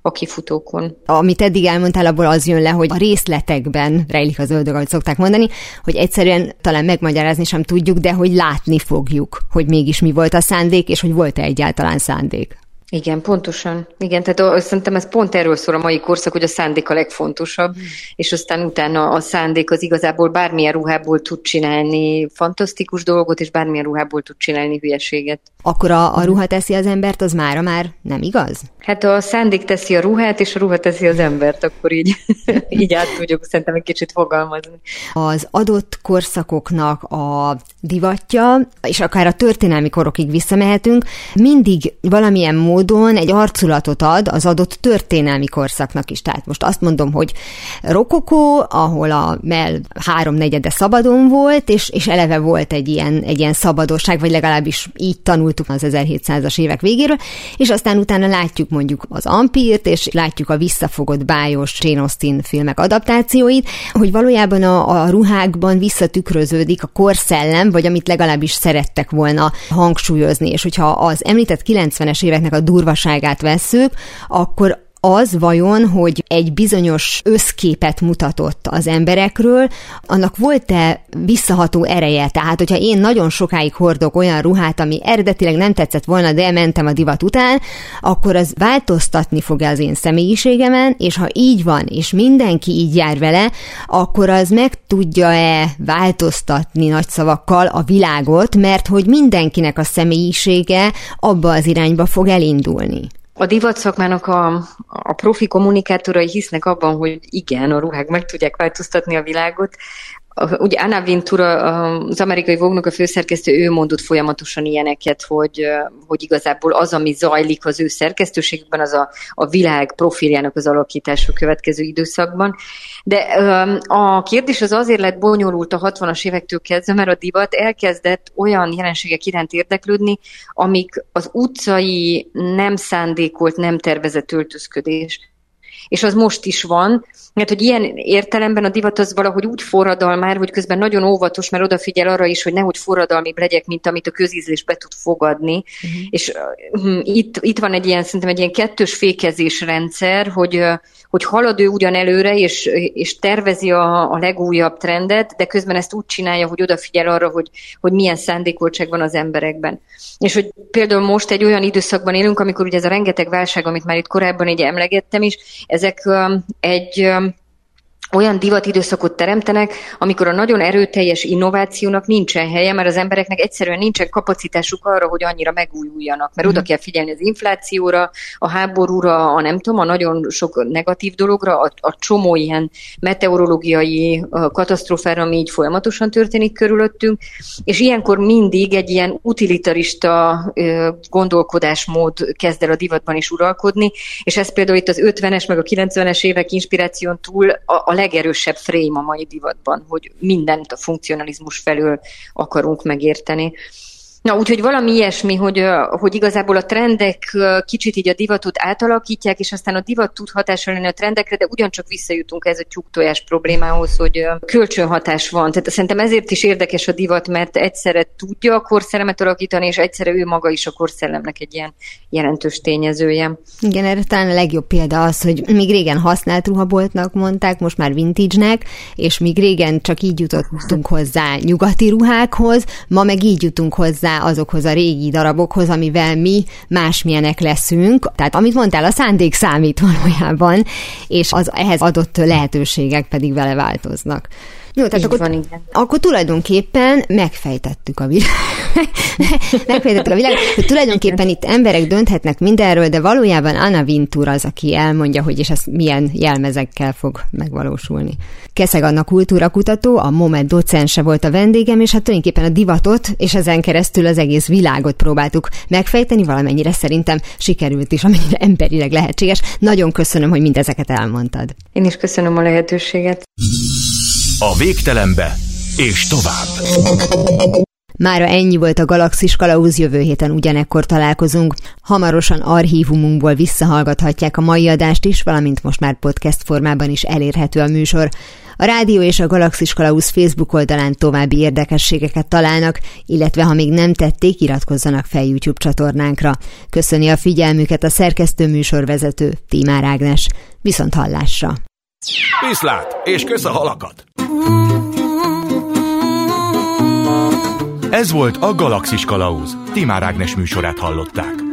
a kifutókon. Amit eddig elmondtál, abból az jön le, hogy a részletekben rejlik az ördög, ahogy szokták mondani, hogy egyszerűen talán megmagyarázni sem tudjuk, de hogy látni fogjuk, hogy mégis mi volt a szándék, és hogy volt-e egyáltalán szándék. Igen, pontosan. Igen, tehát szerintem ez pont erről szól a mai korszak, hogy a szándék a legfontosabb, és aztán utána a szándék az igazából bármilyen ruhából tud csinálni fantasztikus dolgot, és bármilyen ruhából tud csinálni hülyeséget. Akkor a ruha teszi az embert, az mára már nem igaz? Hát a szándék teszi a ruhát, és a ruha teszi az embert, akkor így át tudjuk szerintem egy kicsit fogalmazni. Az adott korszakoknak a divatja, és akár a történelmi korokig visszamehetünk, mindig valamilyen módon egy arculatot ad az adott történelmi korszaknak is. Tehát most azt mondom, hogy rokokó, ahol a mell 3/4 szabadon volt, és eleve volt egy ilyen szabadosság, vagy legalábbis így tanultuk az 1700-as évek végéről, és aztán utána látjuk mondjuk az ampírt, és látjuk a visszafogott bájos Jane Austen filmek adaptációit, hogy valójában a ruhákban visszatükröződik a korszellem, vagy amit legalábbis szerettek volna hangsúlyozni, és hogyha az említett 90-es éveknek a durvaságát vesszük, akkor az vajon, hogy egy bizonyos összképet mutatott az emberekről, annak volt-e visszaható ereje? Tehát, hogyha én nagyon sokáig hordok olyan ruhát, ami eredetileg nem tetszett volna, de mentem a divat után, akkor az változtatni fog-e az én személyiségemen, és ha így van, és mindenki így jár vele, akkor az meg tudja-e változtatni nagy szavakkal a világot, mert hogy mindenkinek a személyisége abba az irányba fog elindulni. A divatszakmának a profi kommunikátorai hisznek abban, hogy igen, a ruhák meg tudják változtatni a világot. Ugye Anna Wintour, az amerikai Vogue-nak a főszerkesztő, ő mondott folyamatosan ilyeneket, hogy igazából az, ami zajlik az ő szerkesztőségükben, az a világ profiljának az alakítása következő időszakban. De a kérdés az azért lett bonyolult a 60-as évektől kezdve, mert a divat elkezdett olyan jelenségek iránt érdeklődni, amik az utcai nem szándékolt, nem tervezett öltözködés. És az most is van, mert hogy ilyen értelemben a divat az valahogy úgy forradal már, hogy közben nagyon óvatos, mert odafigyel arra is, hogy nehogy forradalmibb legyek, mint amit a közízlés be tud fogadni. Uh-huh. És itt van szerintem egy ilyen kettős fékezés rendszer, hogy halad ő ugyan előre, és tervezi a legújabb trendet, de közben ezt úgy csinálja, hogy odafigyel arra, hogy milyen szándékoltság van az emberekben. És hogy például most egy olyan időszakban élünk, amikor ugye ez a rengeteg válság, amit már itt korábban így emlegettem is, ezek egy olyan divatidőszakot teremtenek, amikor a nagyon erőteljes innovációnak nincsen helye, mert az embereknek egyszerűen nincsen kapacitásuk arra, hogy annyira megújuljanak, mert oda kell figyelni az inflációra, a háborúra, a nagyon sok negatív dologra, a csomó ilyen meteorológiai katasztrófára, ami így folyamatosan történik körülöttünk, és ilyenkor mindig egy ilyen utilitarista gondolkodásmód kezd el a divatban is uralkodni, és ez például itt az 50-es meg a 90-es évek inspiráción túl a legerősebb frame a mai divatban, hogy mindent a funkcionalizmus felől akarunk megérteni. Na, úgyhogy valami ilyesmi, hogy igazából a trendek kicsit így a divatot átalakítják, és aztán a divat tud hatással lenni a trendekre, de ugyancsak visszajutunk ez a tyúktojás problémához, hogy kölcsönhatás van. Tehát szerintem ezért is érdekes a divat, mert egyszerre tudja a korszellemet alakítani, és egyszerre ő maga is a korszellemnek egy ilyen jelentős tényezője. Igen, erre talán a legjobb példa az, hogy még régen használt ruhaboltnak mondták, most már vintage-nek, és még régen csak így jutottunk hozzá nyugati ruhákhoz, ma meg így jutunk hozzá azokhoz a régi darabokhoz, amivel mi másmilyenek leszünk. Tehát amit mondtál, a szándék számít valójában, és az ehhez adott lehetőségek pedig vele változnak. Jó, tehát akkor tulajdonképpen megfejtettük a világot. Hogy tulajdonképpen itt emberek dönthetnek mindenről, de valójában Anna Wintour az, aki elmondja, hogy és ez milyen jelmezekkel fog megvalósulni. Keszeg Anna kultúrakutató, a MOME docense volt a vendégem, és hát tulajdonképpen a divatot, és ezen keresztül az egész világot próbáltuk megfejteni, valamennyire szerintem sikerült is, amennyire emberileg lehetséges. Nagyon köszönöm, hogy mindezeket elmondtad. Én is köszönöm a lehetőséget. A végtelenbe és tovább. Mára ennyi volt a Galaxis kalauz, jövő héten ugyanekkor találkozunk. Hamarosan archívumunkból visszahallgathatják a mai adást is, valamint most már podcast formában is elérhető a műsor. A rádió és a Galaxis kalauz Facebook oldalán további érdekességeket találnak, illetve ha még nem tették, iratkozzanak fel YouTube csatornánkra. Köszöni a figyelmüket a szerkesztő műsorvezető Tímár Ágnes. Viszont hallásra! Viszlát, és kösz a halakat! Ez volt a Galaxis kalauz. Tímár Ágnes műsorát hallották.